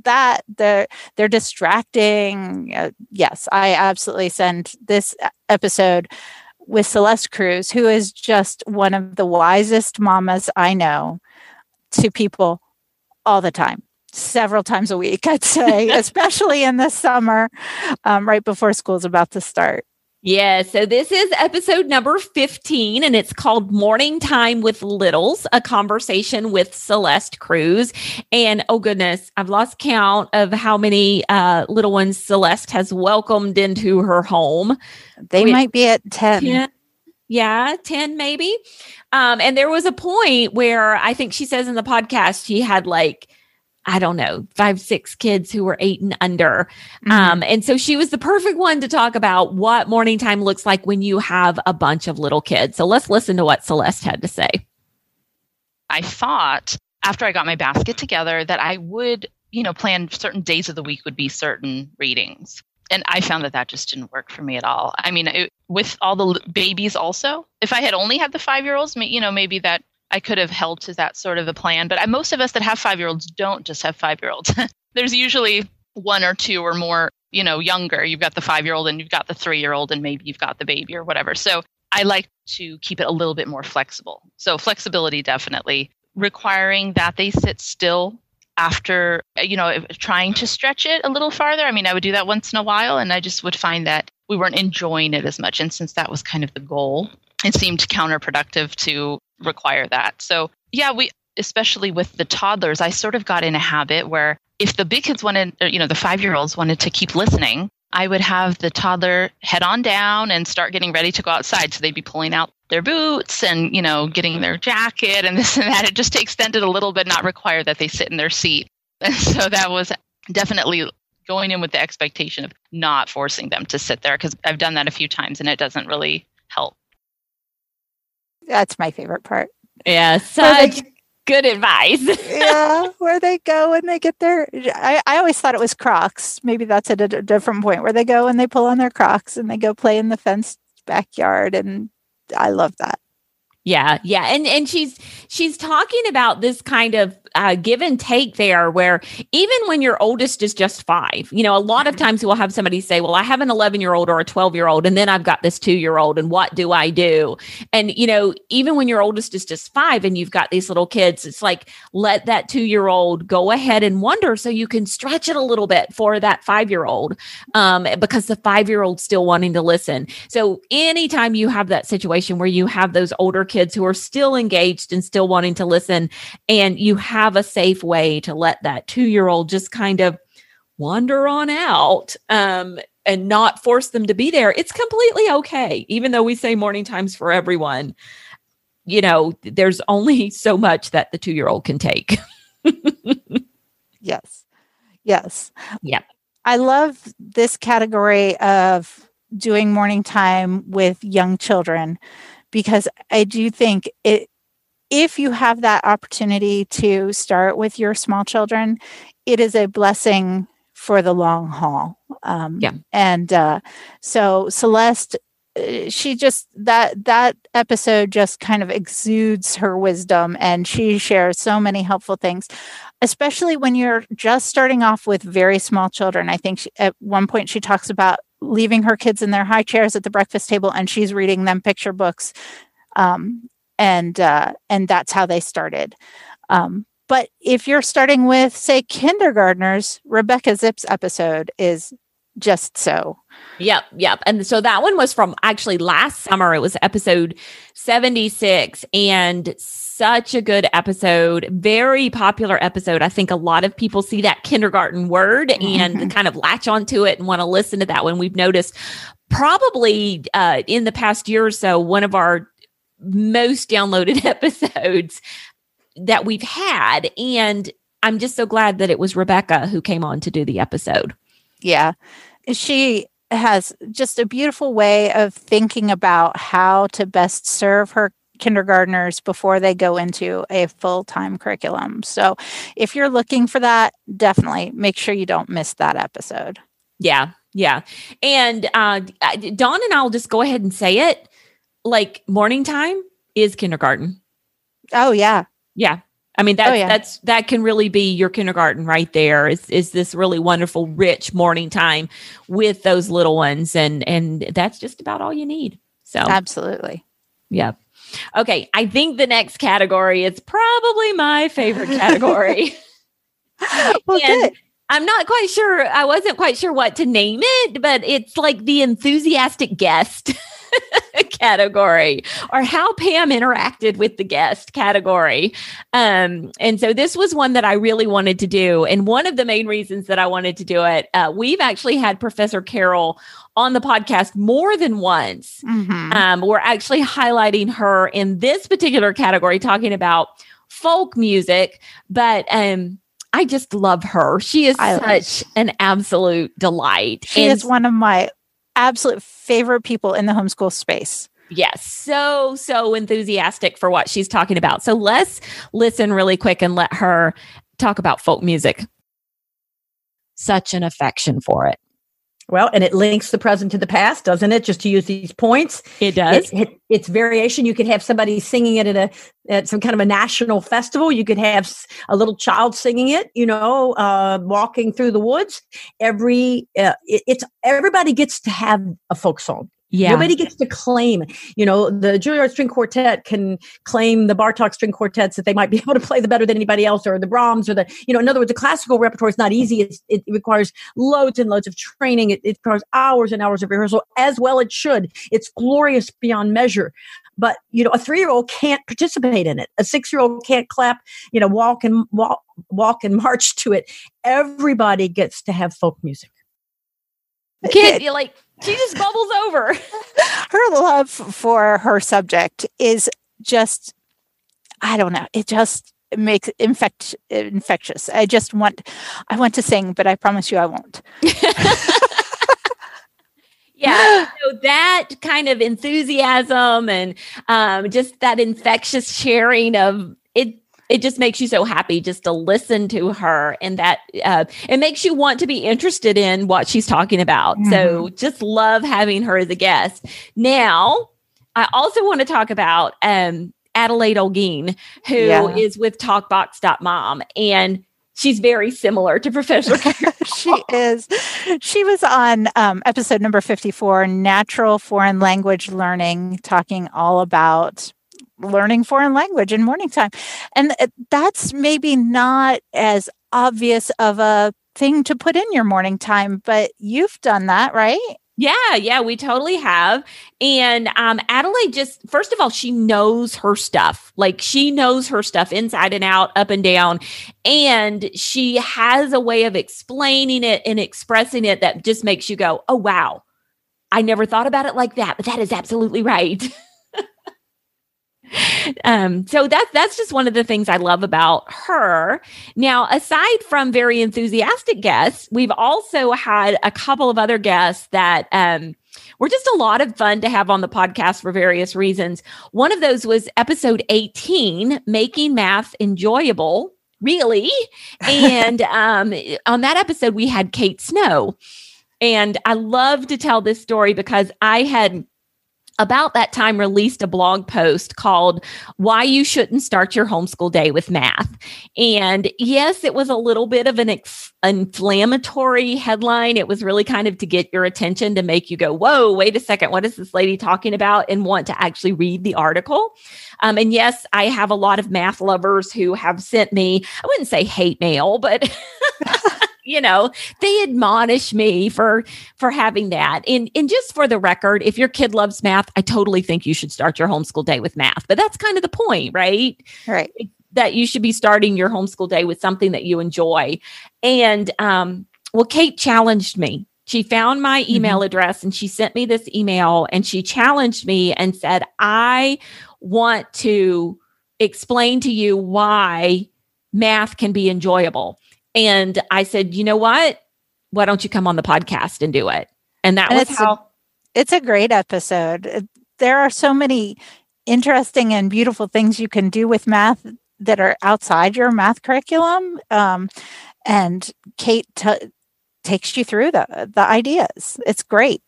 that, they're distracting. Yes, I absolutely send this episode with Celeste Cruz, who is just one of the wisest mamas I know, to people all the time. Several times a week, I'd say, especially in the summer, right before school's about to start. Yeah. So this is episode number 15, and it's called Morning Time with Littles, a conversation with Celeste Cruz. And oh goodness, I've lost count of how many little ones Celeste has welcomed into her home. They might be at 10. 10 maybe. And there was a point where I think she says in the podcast, she had like, I don't know, 5, 6 kids who were 8 and under. Mm-hmm. And so she was the perfect one to talk about what morning time looks like when you have a bunch of little kids. So let's listen to what Celeste had to say. I thought after I got my basket together that I would, plan certain days of the week would be certain readings. And I found that just didn't work for me at all. I mean, with all the babies also, if I had only had the 5-year-olds, maybe that I could have held to that sort of a plan. But most of us that have 5-year-olds don't just have 5-year-olds. There's usually 1 or 2 or more, younger. You've got the 5-year-old and you've got the 3-year-old and maybe you've got the baby or whatever. So I like to keep it a little bit more flexible. So flexibility, definitely. Requiring that they sit still after, trying to stretch it a little farther. I mean, I would do that once in a while, and I just would find that we weren't enjoying it as much. And since that was kind of the goal, it seemed counterproductive to require that. So we, especially with the toddlers, I sort of got in a habit where if the big kids wanted, the 5-year-olds wanted to keep listening, I would have the toddler head on down and start getting ready to go outside. So they'd be pulling out their boots and, getting their jacket and this and that. It just extended a little bit, not require that they sit in their seat. And so that was definitely going in with the expectation of not forcing them to sit there, because I've done that a few times and it doesn't really help. That's my favorite part. Yeah, such good advice. Yeah, where they go and they get their... I always thought it was Crocs. Maybe that's at a different point, where they go and they pull on their Crocs and they go play in the fenced backyard. And I love that. Yeah, yeah. And she's talking about this kind of give and take there, where even when your oldest is just 5, a lot of times we'll have somebody say, well, I have an 11-year-old or a 12-year-old, and then I've got this 2-year-old, and what do I do? And, even when your oldest is just 5 and you've got these little kids, it's like, let that 2-year-old go ahead and wonder so you can stretch it a little bit for that 5-year-old, because the 5-year-old's still wanting to listen. So anytime you have that situation where you have those older kids who are still engaged and still wanting to listen, and you have a safe way to let that 2-year-old just kind of wander on out and not force them to be there. It's completely okay. Even though we say morning time's for everyone, there's only so much that the 2-year-old can take. Yes. Yes. Yeah. I love this category of doing morning time with young children, because I do think if you have that opportunity to start with your small children, it is a blessing for the long haul. And so Celeste, she just, that episode just kind of exudes her wisdom, and she shares so many helpful things, especially when you're just starting off with very small children. I think at one point she talks about leaving her kids in their high chairs at the breakfast table, and she's reading them picture books. And that's how they started. But if you're starting with, say, kindergartners, Rebecca Zip's episode is just so. Yep. And so that one was from actually last summer. It was episode 76 and such a good episode. Very popular episode. I think a lot of people see that kindergarten word and kind of latch onto it and want to listen to that one. We've noticed probably in the past year or so, one of our most downloaded episodes that we've had. And I'm just so glad that it was Rebecca who came on to do the episode. Yeah. She has just a beautiful way of thinking about how to best serve her kindergartners before they go into a full-time curriculum. So if you're looking for that, definitely make sure you don't miss that episode. Yeah. And Dawn and I will just go ahead and say it, like, morning time is kindergarten. Oh, yeah. Yeah. I mean, that can really be your kindergarten right there. Is this really wonderful, rich morning time with those little ones. And that's just about all you need. So absolutely. Yeah. Okay. I think the next category is probably my favorite category. Well, good. I wasn't quite sure what to name it, but it's like the enthusiastic guest category, or how Pam interacted with the guest category. And so this was one that I really wanted to do. And one of the main reasons that I wanted to do it, we've actually had Professor Carroll on the podcast more than once. Mm-hmm. We're actually highlighting her in this particular category, talking about folk music, but I just love her. She is such an absolute delight. She is one of my absolute favorite people in the homeschool space. Yes. So enthusiastic for what she's talking about. So let's listen really quick and let her talk about folk music. Such an affection for it. Well, and it links the present to the past, doesn't it? Just to use these points. It does. It's variation. You could have somebody singing it at some kind of a national festival. You could have a little child singing it, walking through the woods. Everybody gets to have a folk song. Yeah. Nobody gets to claim, the Juilliard String Quartet can claim the Bartók String Quartets that they might be able to play the better than anybody else, or the Brahms, or in other words, the classical repertoire is not easy. It requires loads and loads of training. It requires hours and hours of rehearsal, as well it should. It's glorious beyond measure. But, a 3-year-old can't participate in it. A 6-year-old can't clap, walk and march to it. Everybody gets to have folk music. She just bubbles over. Her love for her subject is just, I don't know. It just makes infectious. I want to sing, but I promise you I won't. Yeah. So that kind of enthusiasm and just that infectious sharing of it. It just makes you so happy just to listen to her, and that it makes you want to be interested in what she's talking about. Mm-hmm. So just love having her as a guest. Now, I also want to talk about Adelaide Olguin, who is with TalkBox.mom, and she's very similar to Professor Carroll. She is. She was on episode number 54, Natural Foreign Language Learning, talking all about learning foreign language in morning time. And that's maybe not as obvious of a thing to put in your morning time, but you've done that, right? Yeah, we totally have. And Adelaide just, first of all, she knows her stuff. Like, she knows her stuff inside and out, up and down. And she has a way of explaining it and expressing it that just makes you go, oh, wow, I never thought about it like that, but that is absolutely right. So that's just one of the things I love about her. Now, aside from very enthusiastic guests, we've also had a couple of other guests that were just a lot of fun to have on the podcast for various reasons. One of those was episode 18, Making Math Enjoyable, really. And on that episode, we had Kate Snow. And I love to tell this story because I had about that time released a blog post called Why You Shouldn't Start Your Homeschool Day with Math. And yes, it was a little bit of an inflammatory headline. It was really kind of to get your attention, to make you go, whoa, wait a second, what is this lady talking about, and want to actually read the article. And yes, I have a lot of math lovers who have sent me, I wouldn't say hate mail, but you know, they admonish me for having that. And just for the record, if your kid loves math, I totally think you should start your homeschool day with math. But that's kind of the point, right? Right. That you should be starting your homeschool day with something that you enjoy. And well, Kate challenged me. She found my email address and she sent me this email, and she challenged me and said, I want to explain to you why math can be enjoyable. And I said, you know what? Why don't you come on the podcast and do it? And it's a great episode. There are so many interesting and beautiful things you can do with math that are outside your math curriculum. And Kate takes you through the ideas. It's great.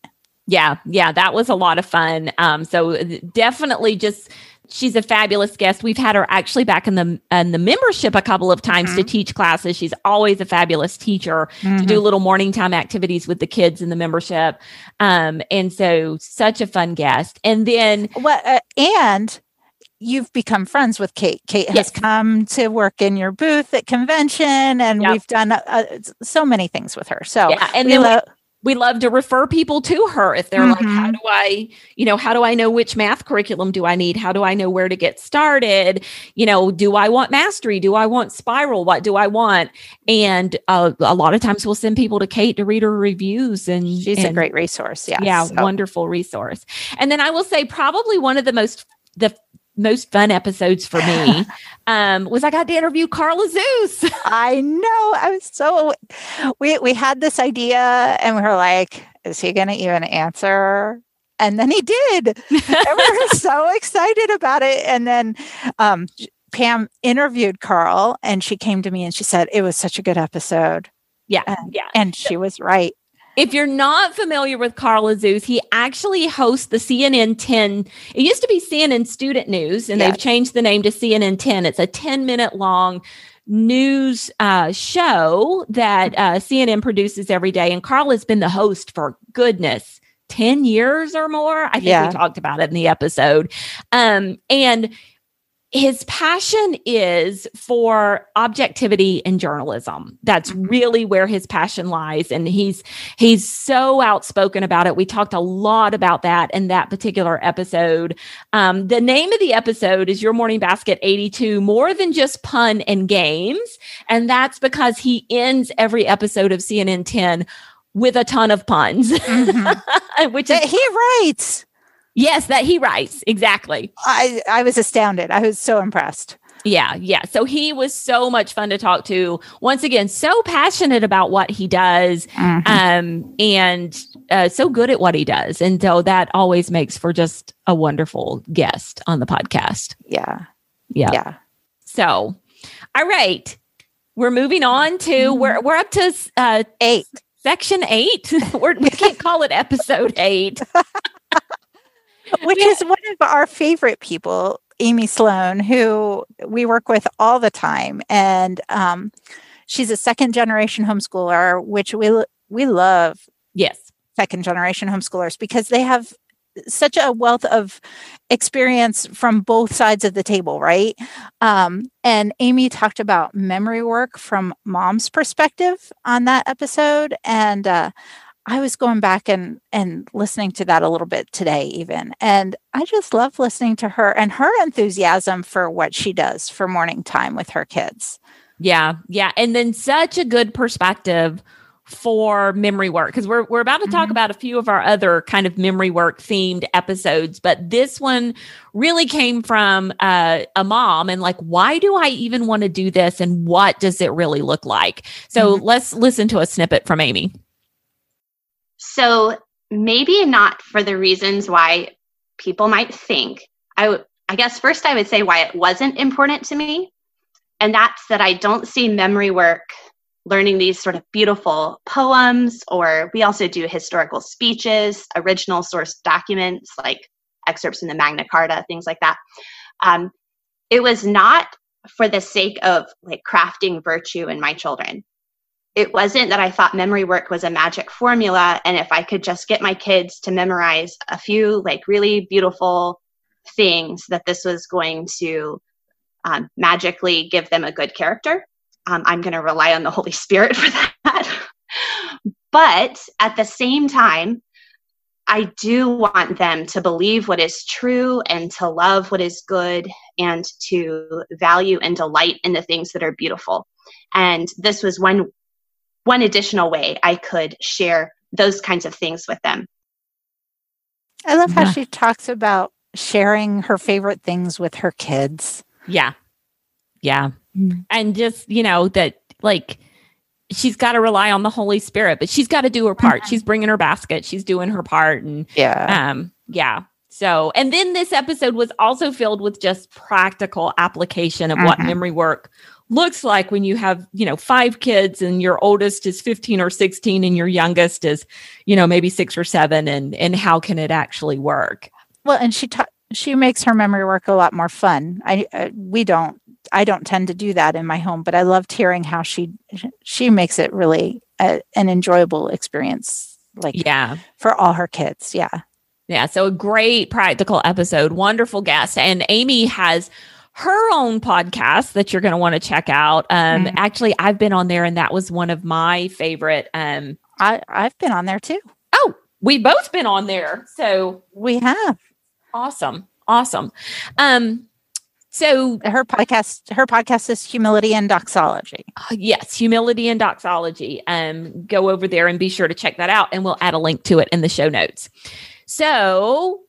Yeah. That was a lot of fun. So definitely just... She's a fabulous guest. We've had her actually back in the membership a couple of times to teach classes. She's always a fabulous teacher to do little morning time activities with the kids in the membership. And so such a fun guest. And then... Well, and you've become friends with Kate. Kate has come to work in your booth at convention, and we've done so many things with her. So yeah, and then... We love to refer people to her if they're like, how do I know which math curriculum do I need? How do I know where to get started? You know, do I want mastery? Do I want spiral? What do I want? And a lot of times we'll send people to Kate to read her reviews, and she's a great resource. Yes. Yeah. So. Wonderful resource. And then I will say probably one of the most fun episodes for me was I got to interview Carl Azuz. I know. I was so... We had this idea and we were like, is he going to even answer? And then he did. And we were so excited about it. And then Pam interviewed Carl, and she came to me and she said, it was such a good episode. Yeah. And she was right. If you're not familiar with Carl Azuz, he actually hosts the CNN 10. It used to be CNN Student News, and they've changed the name to CNN 10. It's a 10-minute long news show that CNN produces every day. And Carl has been the host for, goodness, 10 years or more. I think we talked about it in the episode. And his passion is for objectivity and journalism. That's really where his passion lies. And he's so outspoken about it. We talked a lot about that in that particular episode. The name of the episode is Your Morning Basket 82, More Than Just Pun and Games. And that's because he ends every episode of CNN 10 with a ton of puns, which is, he writes. Yes, that he writes. Exactly. I was astounded. I was so impressed. Yeah. So he was so much fun to talk to. Once again, so passionate about what he does and so good at what he does. And so that always makes for just a wonderful guest on the podcast. Yeah. So, all right. We're moving on to, we're up to eight. Section 8. We can't call it episode 8. Which is one of our favorite people, Amy Sloan, who we work with all the time. And she's a second-generation homeschooler, which we love. Yes, second-generation homeschoolers, because they have such a wealth of experience from both sides of the table, right? And Amy talked about memory work from mom's perspective on that episode. And I was going back and listening to that a little bit today even. And I just love listening to her and her enthusiasm for what she does for morning time with her kids. Yeah. And then such a good perspective for memory work, because we're about to talk about a few of our other kind of memory work themed episodes. But this one really came from a mom and like, why do I even want to do this? And what does it really look like? So let's listen to a snippet from Amy. So maybe not for the reasons why people might think. I guess first I would say why it wasn't important to me. And that's that I don't see memory work, learning these sort of beautiful poems, or we also do historical speeches, original source documents like excerpts in the Magna Carta, things like that. It was not for the sake of like crafting virtue in my children. It wasn't that I thought memory work was a magic formula, and if I could just get my kids to memorize a few like really beautiful things, that this was going to magically give them a good character. I'm going to rely on the Holy Spirit for that. But at the same time, I do want them to believe what is true and to love what is good and to value and delight in the things that are beautiful. And this was one additional way I could share those kinds of things with them. I love how she talks about sharing her favorite things with her kids. Yeah. Yeah. Mm-hmm. And just, you know, that like, she's got to rely on the Holy Spirit, but she's got to do her part. She's bringing her basket. She's doing her part. And yeah. So, and then this episode was also filled with just practical application of what memory work looks like when you have, you know, 5 kids and your oldest is 15 or 16 and your youngest is, you know, maybe 6 or 7, and how can it actually work? Well, and she makes her memory work a lot more fun. I don't tend to do that in my home, but I loved hearing how she makes it really an enjoyable experience, like for all her kids. Yeah. So a great practical episode, wonderful guest. And Amy has her own podcast that you're going to want to check out. Actually, I've been on there, and that was one of my favorite. I've been on there too. Oh, we've both been on there. So we have. Awesome. So her podcast is Humility and Doxology. Yes, Humility and Doxology. Go over there and be sure to check that out, and we'll add a link to it in the show notes. So,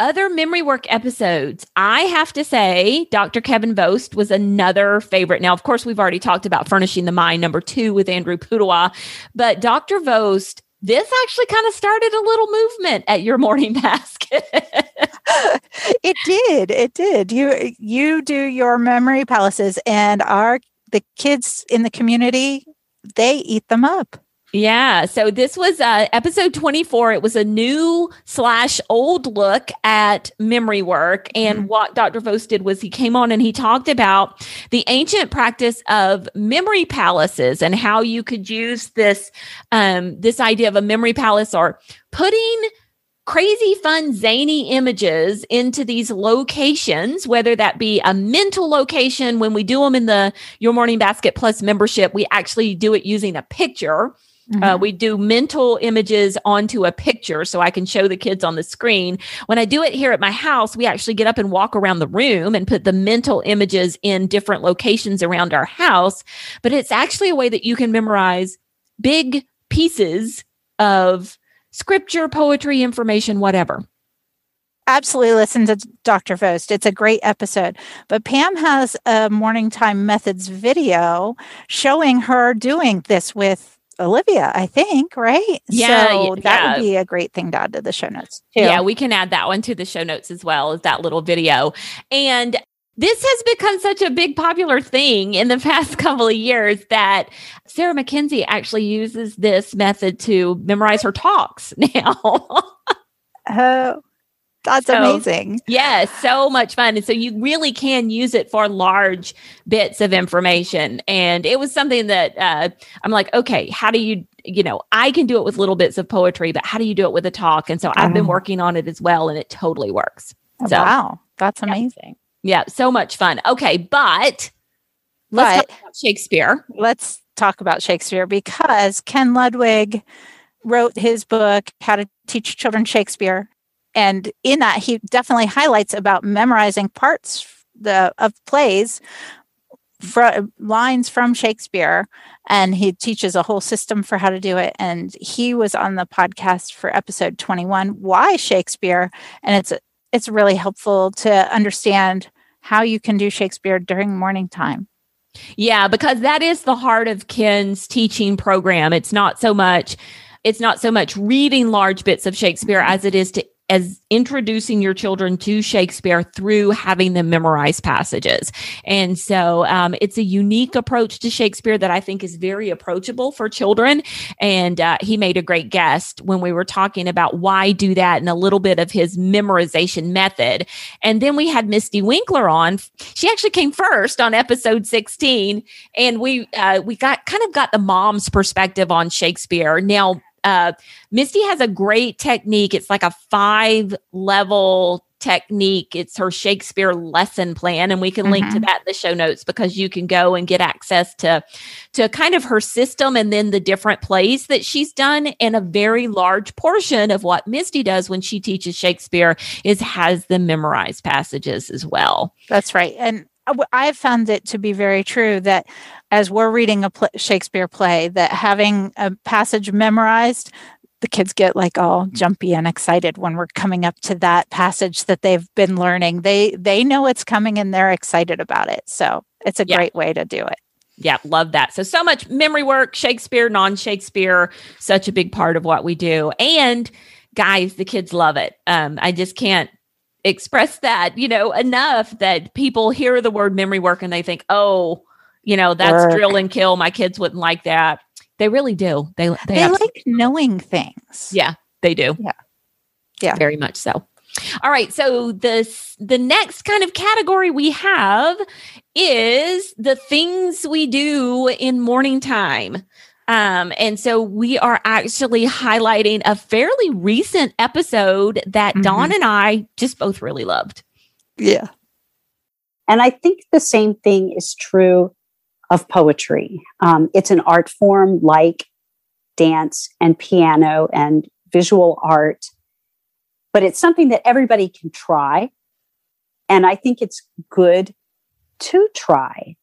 other memory work episodes. I have to say, Dr. Kevin Vost was another favorite. Now, of course, we've already talked about Furnishing the Mind #2 with Andrew Poudois, but Dr. Vost, this actually kind of started a little movement at Your Morning Basket. It did. You do your memory palaces, and the kids in the community, they eat them up. Yeah. So this was episode 24. It was a new /old look at memory work. And what Dr. Vost did was he came on and he talked about the ancient practice of memory palaces and how you could use this, this idea of a memory palace, or putting crazy, fun, zany images into these locations, whether that be a mental location. When we do them in the Your Morning Basket Plus membership, we actually do it using a picture. We do mental images onto a picture so I can show the kids on the screen. When I do it here at my house, we actually get up and walk around the room and put the mental images in different locations around our house. But it's actually a way that you can memorize big pieces of scripture, poetry, information, whatever. Absolutely. Listen to Dr. Vost. It's a great episode. But Pam has a Morning Time Methods video showing her doing this with Olivia, I think, right? Yeah, so that would be a great thing to add to the show notes too. Yeah, we can add that one to the show notes as well, as that little video. And this has become such a big popular thing in the past couple of years that Sarah McKenzie actually uses this method to memorize her talks now. Oh. That's amazing. Yes, so much fun. And so you really can use it for large bits of information. And it was something that I'm like, okay, how do you know, I can do it with little bits of poetry, but how do you do it with a talk? And so I've been working on it as well, and it totally works. So, wow, that's amazing. Yeah, so much fun. Okay, but let's talk about Shakespeare. Let's talk about Shakespeare, because Ken Ludwig wrote his book, How to Teach Children Shakespeare. And in that, he definitely highlights about memorizing parts of plays, lines from Shakespeare, and he teaches a whole system for how to do it. And he was on the podcast for episode 21, Why Shakespeare? And it's really helpful to understand how you can do Shakespeare during morning time. Yeah, because that is the heart of Ken's teaching program. It's not so much reading large bits of Shakespeare as it is to as introducing your children to Shakespeare through having them memorize passages. And so it's a unique approach to Shakespeare that I think is very approachable for children. And he made a great guest when we were talking about why do that and a little bit of his memorization method. And then we had Misty Winkler on. She actually came first on episode 16. And we got the mom's perspective on Shakespeare. Now, Misty has a great technique. It's like a 5-level technique. It's her Shakespeare lesson plan. And we can link to that in the show notes because you can go and get access to kind of her system and then the different plays that she's done. And a very large portion of what Misty does when she teaches Shakespeare is has them memorize passages as well. That's right. And I've found it to be very true that as we're reading a Shakespeare play, that having a passage memorized, the kids get like all jumpy and excited when we're coming up to that passage that they've been learning. They know it's coming and they're excited about it. So it's a great way to do it. Yeah, love that. So much memory work, Shakespeare, non-Shakespeare, such a big part of what we do. And guys, the kids love it. I just can't express that, enough that people hear the word memory work and they think, oh, that's work. Drill and kill. My kids wouldn't like that. They really do. They like knowing things. Yeah, they do. Yeah. Very much so. All right. So the next kind of category we have is the things we do in morning time. And so we are actually highlighting a fairly recent episode that Dawn and I just both really loved. Yeah. And I think the same thing is true of poetry. It's an art form like dance and piano and visual art, but it's something that everybody can try. And I think it's good to try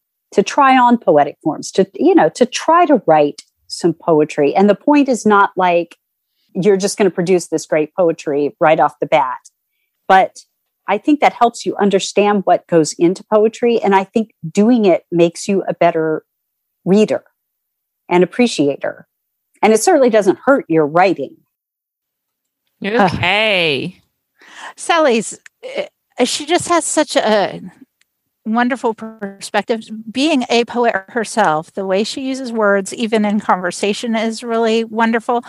on poetic forms, to try to write some poetry. And the point is not like you're just going to produce this great poetry right off the bat. But I think that helps you understand what goes into poetry. And I think doing it makes you a better reader and appreciator. And it certainly doesn't hurt your writing. Okay. Sally's, she just has such a wonderful perspective. Being a poet herself, the way she uses words, even in conversation, is really wonderful.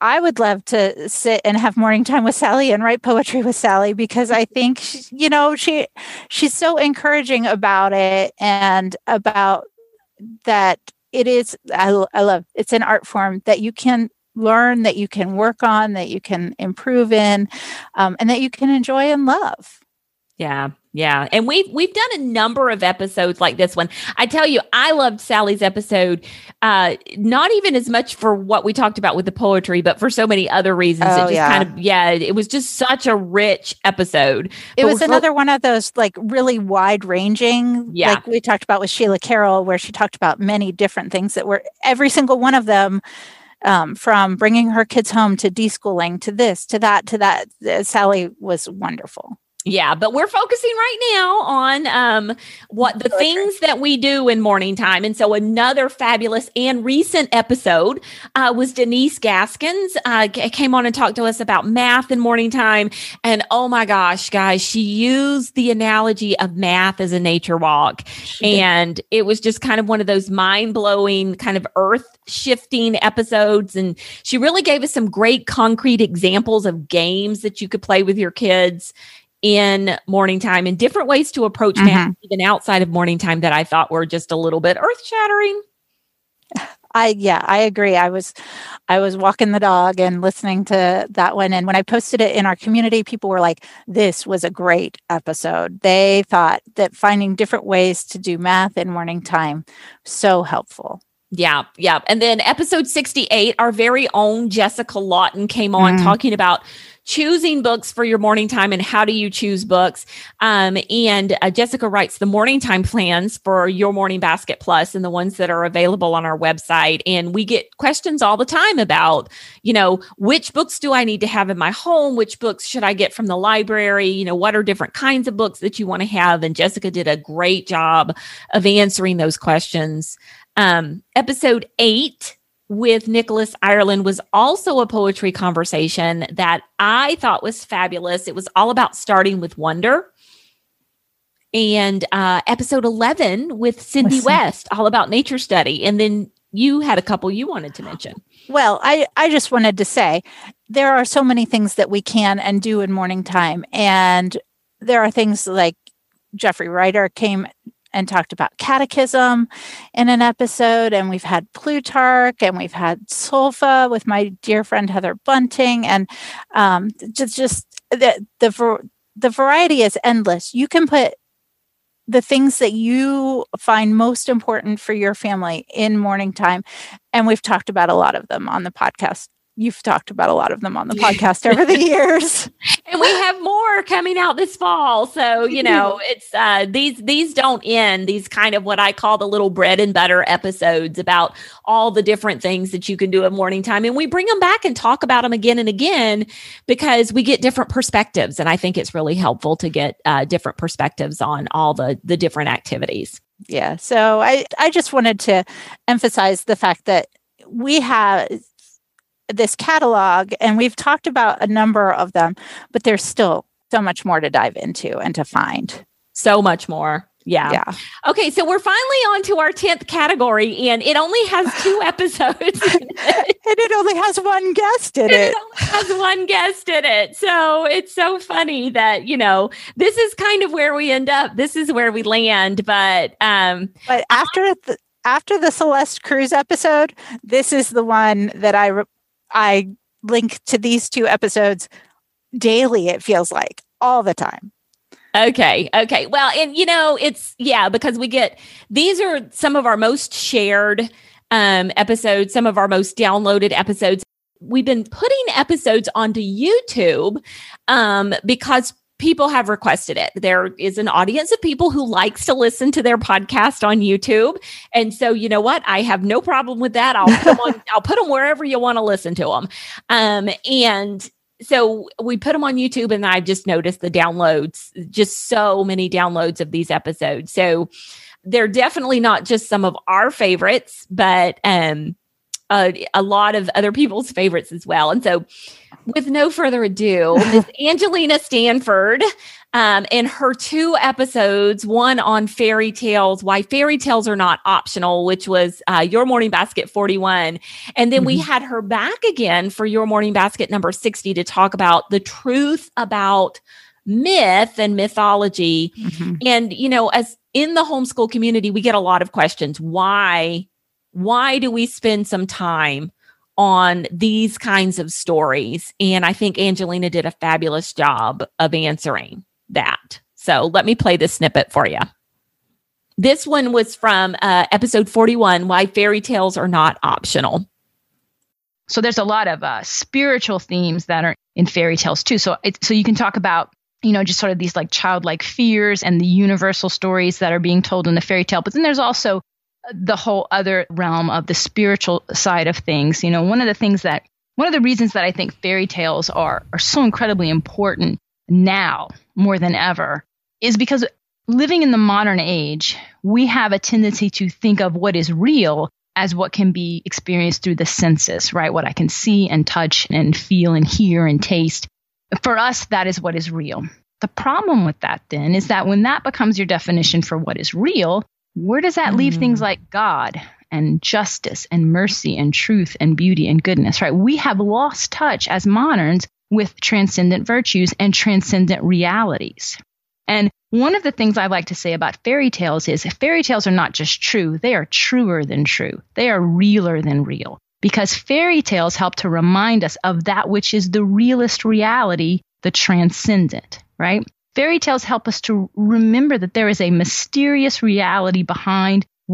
I would love to sit and have morning time with Sally and write poetry with Sally because I think, she's so encouraging about it and about that it is, I love, it's an art form that you can learn, that you can work on, that you can improve in, and that you can enjoy and love. Yeah. Yeah. And we've done a number of episodes like this one. I tell you, I loved Sally's episode, not even as much for what we talked about with the poetry, but for so many other reasons. It was just such a rich episode. It was another one of those like really wide ranging, like we talked about with Sheila Carroll, where she talked about many different things that were every single one of them. From bringing her kids home to deschooling, to this, to that, Sally was wonderful. Yeah, but we're focusing right now on what the things that we do in morning time. And so another fabulous and recent episode was Denise Gaskins. Came on and talked to us about math in morning time. And oh my gosh, guys, she used the analogy of math as a nature walk. And it was just kind of one of those mind-blowing kind of earth-shifting episodes. And she really gave us some great concrete examples of games that you could play with your kids in morning time and different ways to approach math, even outside of morning time, that I thought were just a little bit earth shattering. I agree. I was walking the dog and listening to that one. And when I posted it in our community, people were like, this was a great episode. They thought that finding different ways to do math in morning time, so helpful. Yeah. Yeah. And then episode 68, our very own Jessica Lawton came on talking about choosing books for your morning time and how do you choose books. And Jessica writes the morning time plans for Your Morning Basket Plus and the ones that are available on our website. And we get questions all the time about, which books do I need to have in my home? Which books should I get from the library? What are different kinds of books that you want to have? And Jessica did a great job of answering those questions. Episode 8 with Nicholas Ireland was also a poetry conversation that I thought was fabulous. It was all about starting with wonder. And episode 11 with Cindy West, all about nature study. And then you had a couple you wanted to mention. Well, I just wanted to say there are so many things that we can and do in morning time. And there are things like Jeffrey Ryder came and talked about catechism in an episode. And we've had Plutarch and we've had Solfa with my dear friend Heather Bunting. And the variety is endless. You can put the things that you find most important for your family in morning time. And we've talked about a lot of them on the podcast. You've talked about a lot of them on the podcast over the years. And we have more coming out this fall. So, you know, it's these don't end. These kind of what I call the little bread and butter episodes about all the different things that you can do at morning time. And we bring them back and talk about them again and again because we get different perspectives. And I think it's really helpful to get different perspectives on all the different activities. Yeah. So I just wanted to emphasize the fact that we have this catalog, and we've talked about a number of them, but there's still so much more to dive into and to find. So much more. Yeah. Okay. So we're finally on to our 10th category, and it only has 2 episodes. And it only has one guest in it. It only has one guest in it. So it's so funny that, you know, this is kind of where we end up. This is where we land. But after the Celeste Cruz episode, this is the one that I link to these 2 episodes daily, it feels like, all the time. Okay. Well, and you know, because these are some of our most shared episodes, some of our most downloaded episodes. We've been putting episodes onto YouTube because people have requested it. There is an audience of people who likes to listen to their podcast on YouTube. And so, you know what? I have no problem with that. I'll put them wherever you want to listen to them. And so we put them on YouTube, and I've just noticed the downloads, just so many downloads of these episodes. So they're definitely not just some of our favorites, but a lot of other people's favorites as well. And so with no further ado, Ms. Angelina Stanford and her 2 episodes, one on fairy tales, why fairy tales are not optional, which was Your Morning Basket 41. And then we had her back again for Your Morning Basket number 60 to talk about the truth about myth and mythology. And, you know, as in the homeschool community, we get a lot of questions. Why do we spend some time on these kinds of stories? And I think Angelina did a fabulous job of answering that. So let me play this snippet for you. This one was from episode 41, Why Fairy Tales Are Not Optional. So there's a lot of spiritual themes that are in fairy tales too. So you can talk about, you know, just sort of these like childlike fears and the universal stories that are being told in the fairy tale. But then there's also the whole other realm of the spiritual side of things. You know, one of the reasons that I think fairy tales are so incredibly important now more than ever is because living in the modern age, we have a tendency to think of what is real as what can be experienced through the senses, right? What I can see and touch and feel and hear and taste. For us, that is what is real. The problem with that then is that when that becomes your definition for what is real, where does that leave things like God and justice and mercy and truth and beauty and goodness, right? We have lost touch as moderns with transcendent virtues and transcendent realities. And one of the things I like to say about fairy tales is fairy tales are not just true. They are truer than true. They are realer than real, because fairy tales help to remind us of that which is the realest reality, the transcendent, right? Fairy tales help us to remember that there is a mysterious reality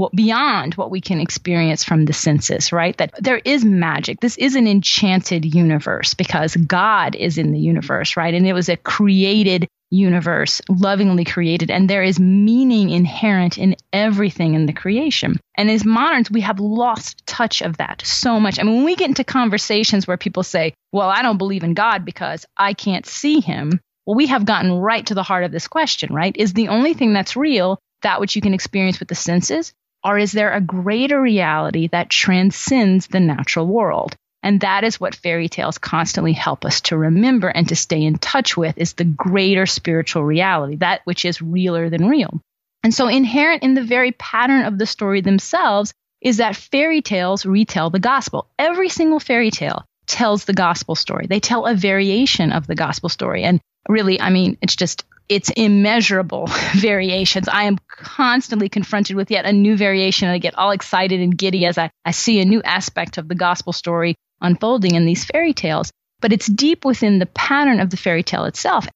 beyond what we can experience from the senses, right? That there is magic. This is an enchanted universe because God is in the universe, right? And it was a created universe, lovingly created. And there is meaning inherent in everything in the creation. And as moderns, we have lost touch of that so much. I mean, when we get into conversations where people say, well, I don't believe in God because I can't see him. Well, we have gotten right to the heart of this question, right? Is the only thing that's real that which you can experience with the senses? or is there a greater reality that transcends the natural world? And that is what fairy tales constantly help us to remember and to stay in touch with, is the greater spiritual reality, that which is realer than real. And so inherent in the very pattern of the story themselves is that fairy tales retell the gospel. Every single fairy tale tells the gospel story. They tell a variation of the gospel story. And really, I mean, it's immeasurable variations. I am constantly confronted with yet a new variation, and I get all excited and giddy as I see a new aspect of the gospel story unfolding in these fairy tales. But it's deep within the pattern of the fairy tale itself.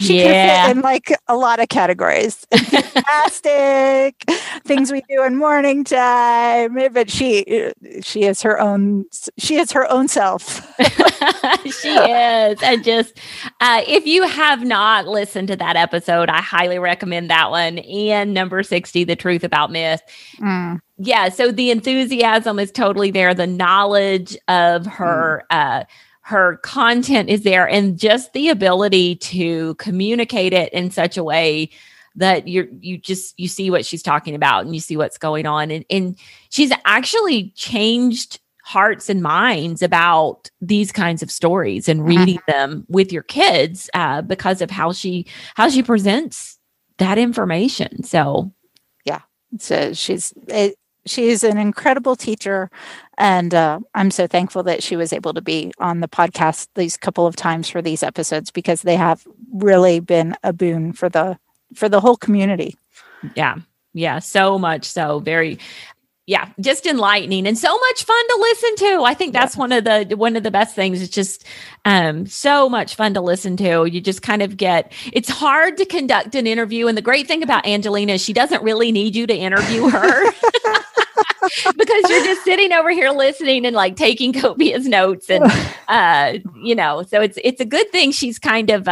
She can fit in like a lot of categories. Fantastic things we do in morning time, but she is her own self. She is. And just if you have not listened to that episode, I highly recommend that one, and number 60, The Truth About Myth. Mm. Yeah, so the enthusiasm is totally there. The knowledge of her content is there, and just the ability to communicate it in such a way that you see what she's talking about and you see what's going on. And she's actually changed hearts and minds about these kinds of stories and reading them with your kids because of how she presents that information. So, yeah. So she's an incredible teacher, and I'm so thankful that she was able to be on the podcast these couple of times for these episodes, because they have really been a boon for the whole community. Yeah. Yeah. So much. So very, yeah, just enlightening and so much fun to listen to. I think that's one of the best things. It's just so much fun to listen to. You just kind of it's hard to conduct an interview. And the great thing about Angelina is she doesn't really need you to interview her. Because you're just sitting over here listening and like taking copious notes, and so it's a good thing she's kind of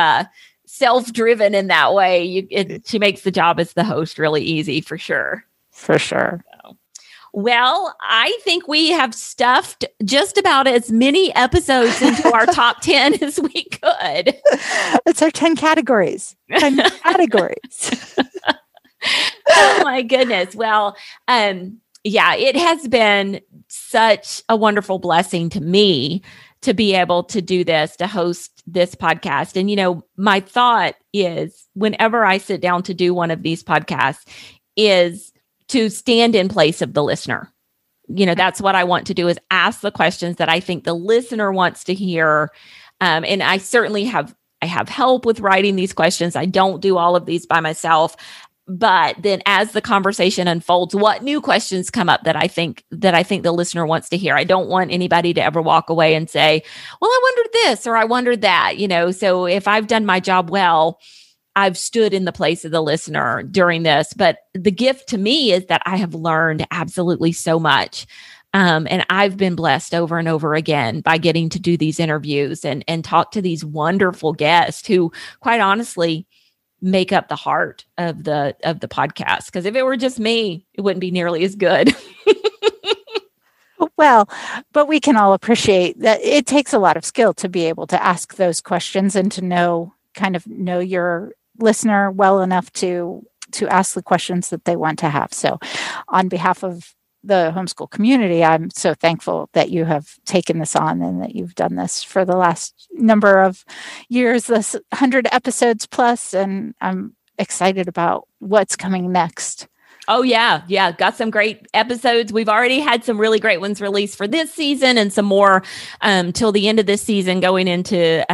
self-driven in that way. She makes the job as the host really easy, for sure. For sure. So. Well, I think we have stuffed just about as many episodes into our top 10 as we could. It's our 10 categories. 10 categories. Oh my goodness. Well, yeah, it has been such a wonderful blessing to me to be able to do this, to host this podcast. And, my thought is whenever I sit down to do one of these podcasts is to stand in place of the listener. That's what I want to do, is ask the questions that I think the listener wants to hear. And I certainly have help with writing these questions. I don't do all of these by myself. But then as the conversation unfolds, what new questions come up that I think the listener wants to hear? I don't want anybody to ever walk away and say, well, I wondered this, or I wondered that, So if I've done my job well, I've stood in the place of the listener during this. But the gift to me is that I have learned absolutely so much. And I've been blessed over and over again by getting to do these interviews and talk to these wonderful guests who, quite honestly, make up the heart of the podcast. Because if it were just me, it wouldn't be nearly as good. Well, but we can all appreciate that it takes a lot of skill to be able to ask those questions and to know your listener well enough to ask the questions that they want to have. So on behalf of the homeschool community, I'm so thankful that you have taken this on and that you've done this for the last number of years, this 100 episodes plus, and I'm excited about what's coming next. Oh, yeah. Yeah. Got some great episodes. We've already had some really great ones released for this season, and some more till the end of this season, going into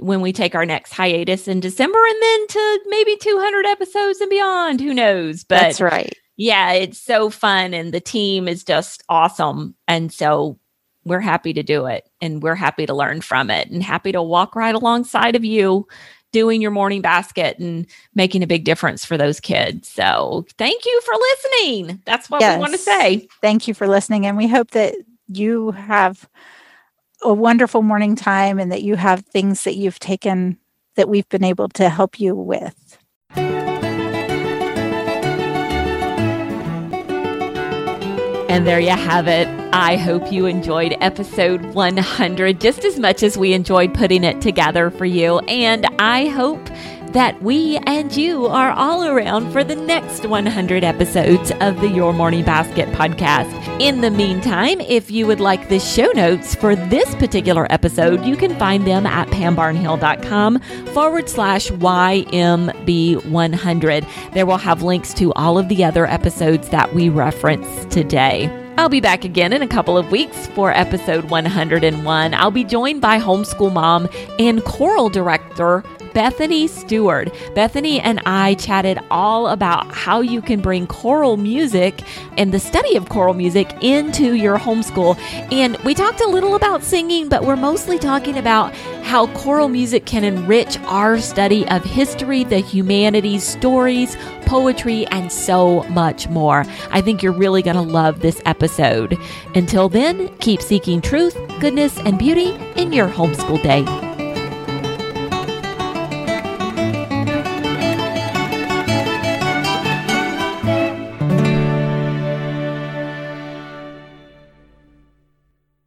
when we take our next hiatus in December, and then to maybe 200 episodes and beyond. Who knows? But that's right. Yeah, it's so fun, and the team is just awesome. And so we're happy to do it, and we're happy to learn from it, and happy to walk right alongside of you doing your morning basket and making a big difference for those kids. So thank you for listening. That's what we want to say. Thank you for listening. And we hope that you have a wonderful morning time, and that you have things that you've taken that we've been able to help you with. And there you have it. I hope you enjoyed episode 100 just as much as we enjoyed putting it together for you. And I hope that we and you are all around for the next 100 episodes of the Your Morning Basket podcast. In the meantime, if you would like the show notes for this particular episode, you can find them at pambarnhill.com/YMB100. There we'll have links to all of the other episodes that we referenced today. I'll be back again in a couple of weeks for episode 101. I'll be joined by homeschool mom and choral director, Bethany Stewart. Bethany and I chatted all about how you can bring choral music and the study of choral music into your homeschool. And we talked a little about singing, but we're mostly talking about how choral music can enrich our study of history, the humanities, stories, poetry, and so much more. I think you're really going to love this episode. Until then, keep seeking truth, goodness, and beauty in your homeschool day.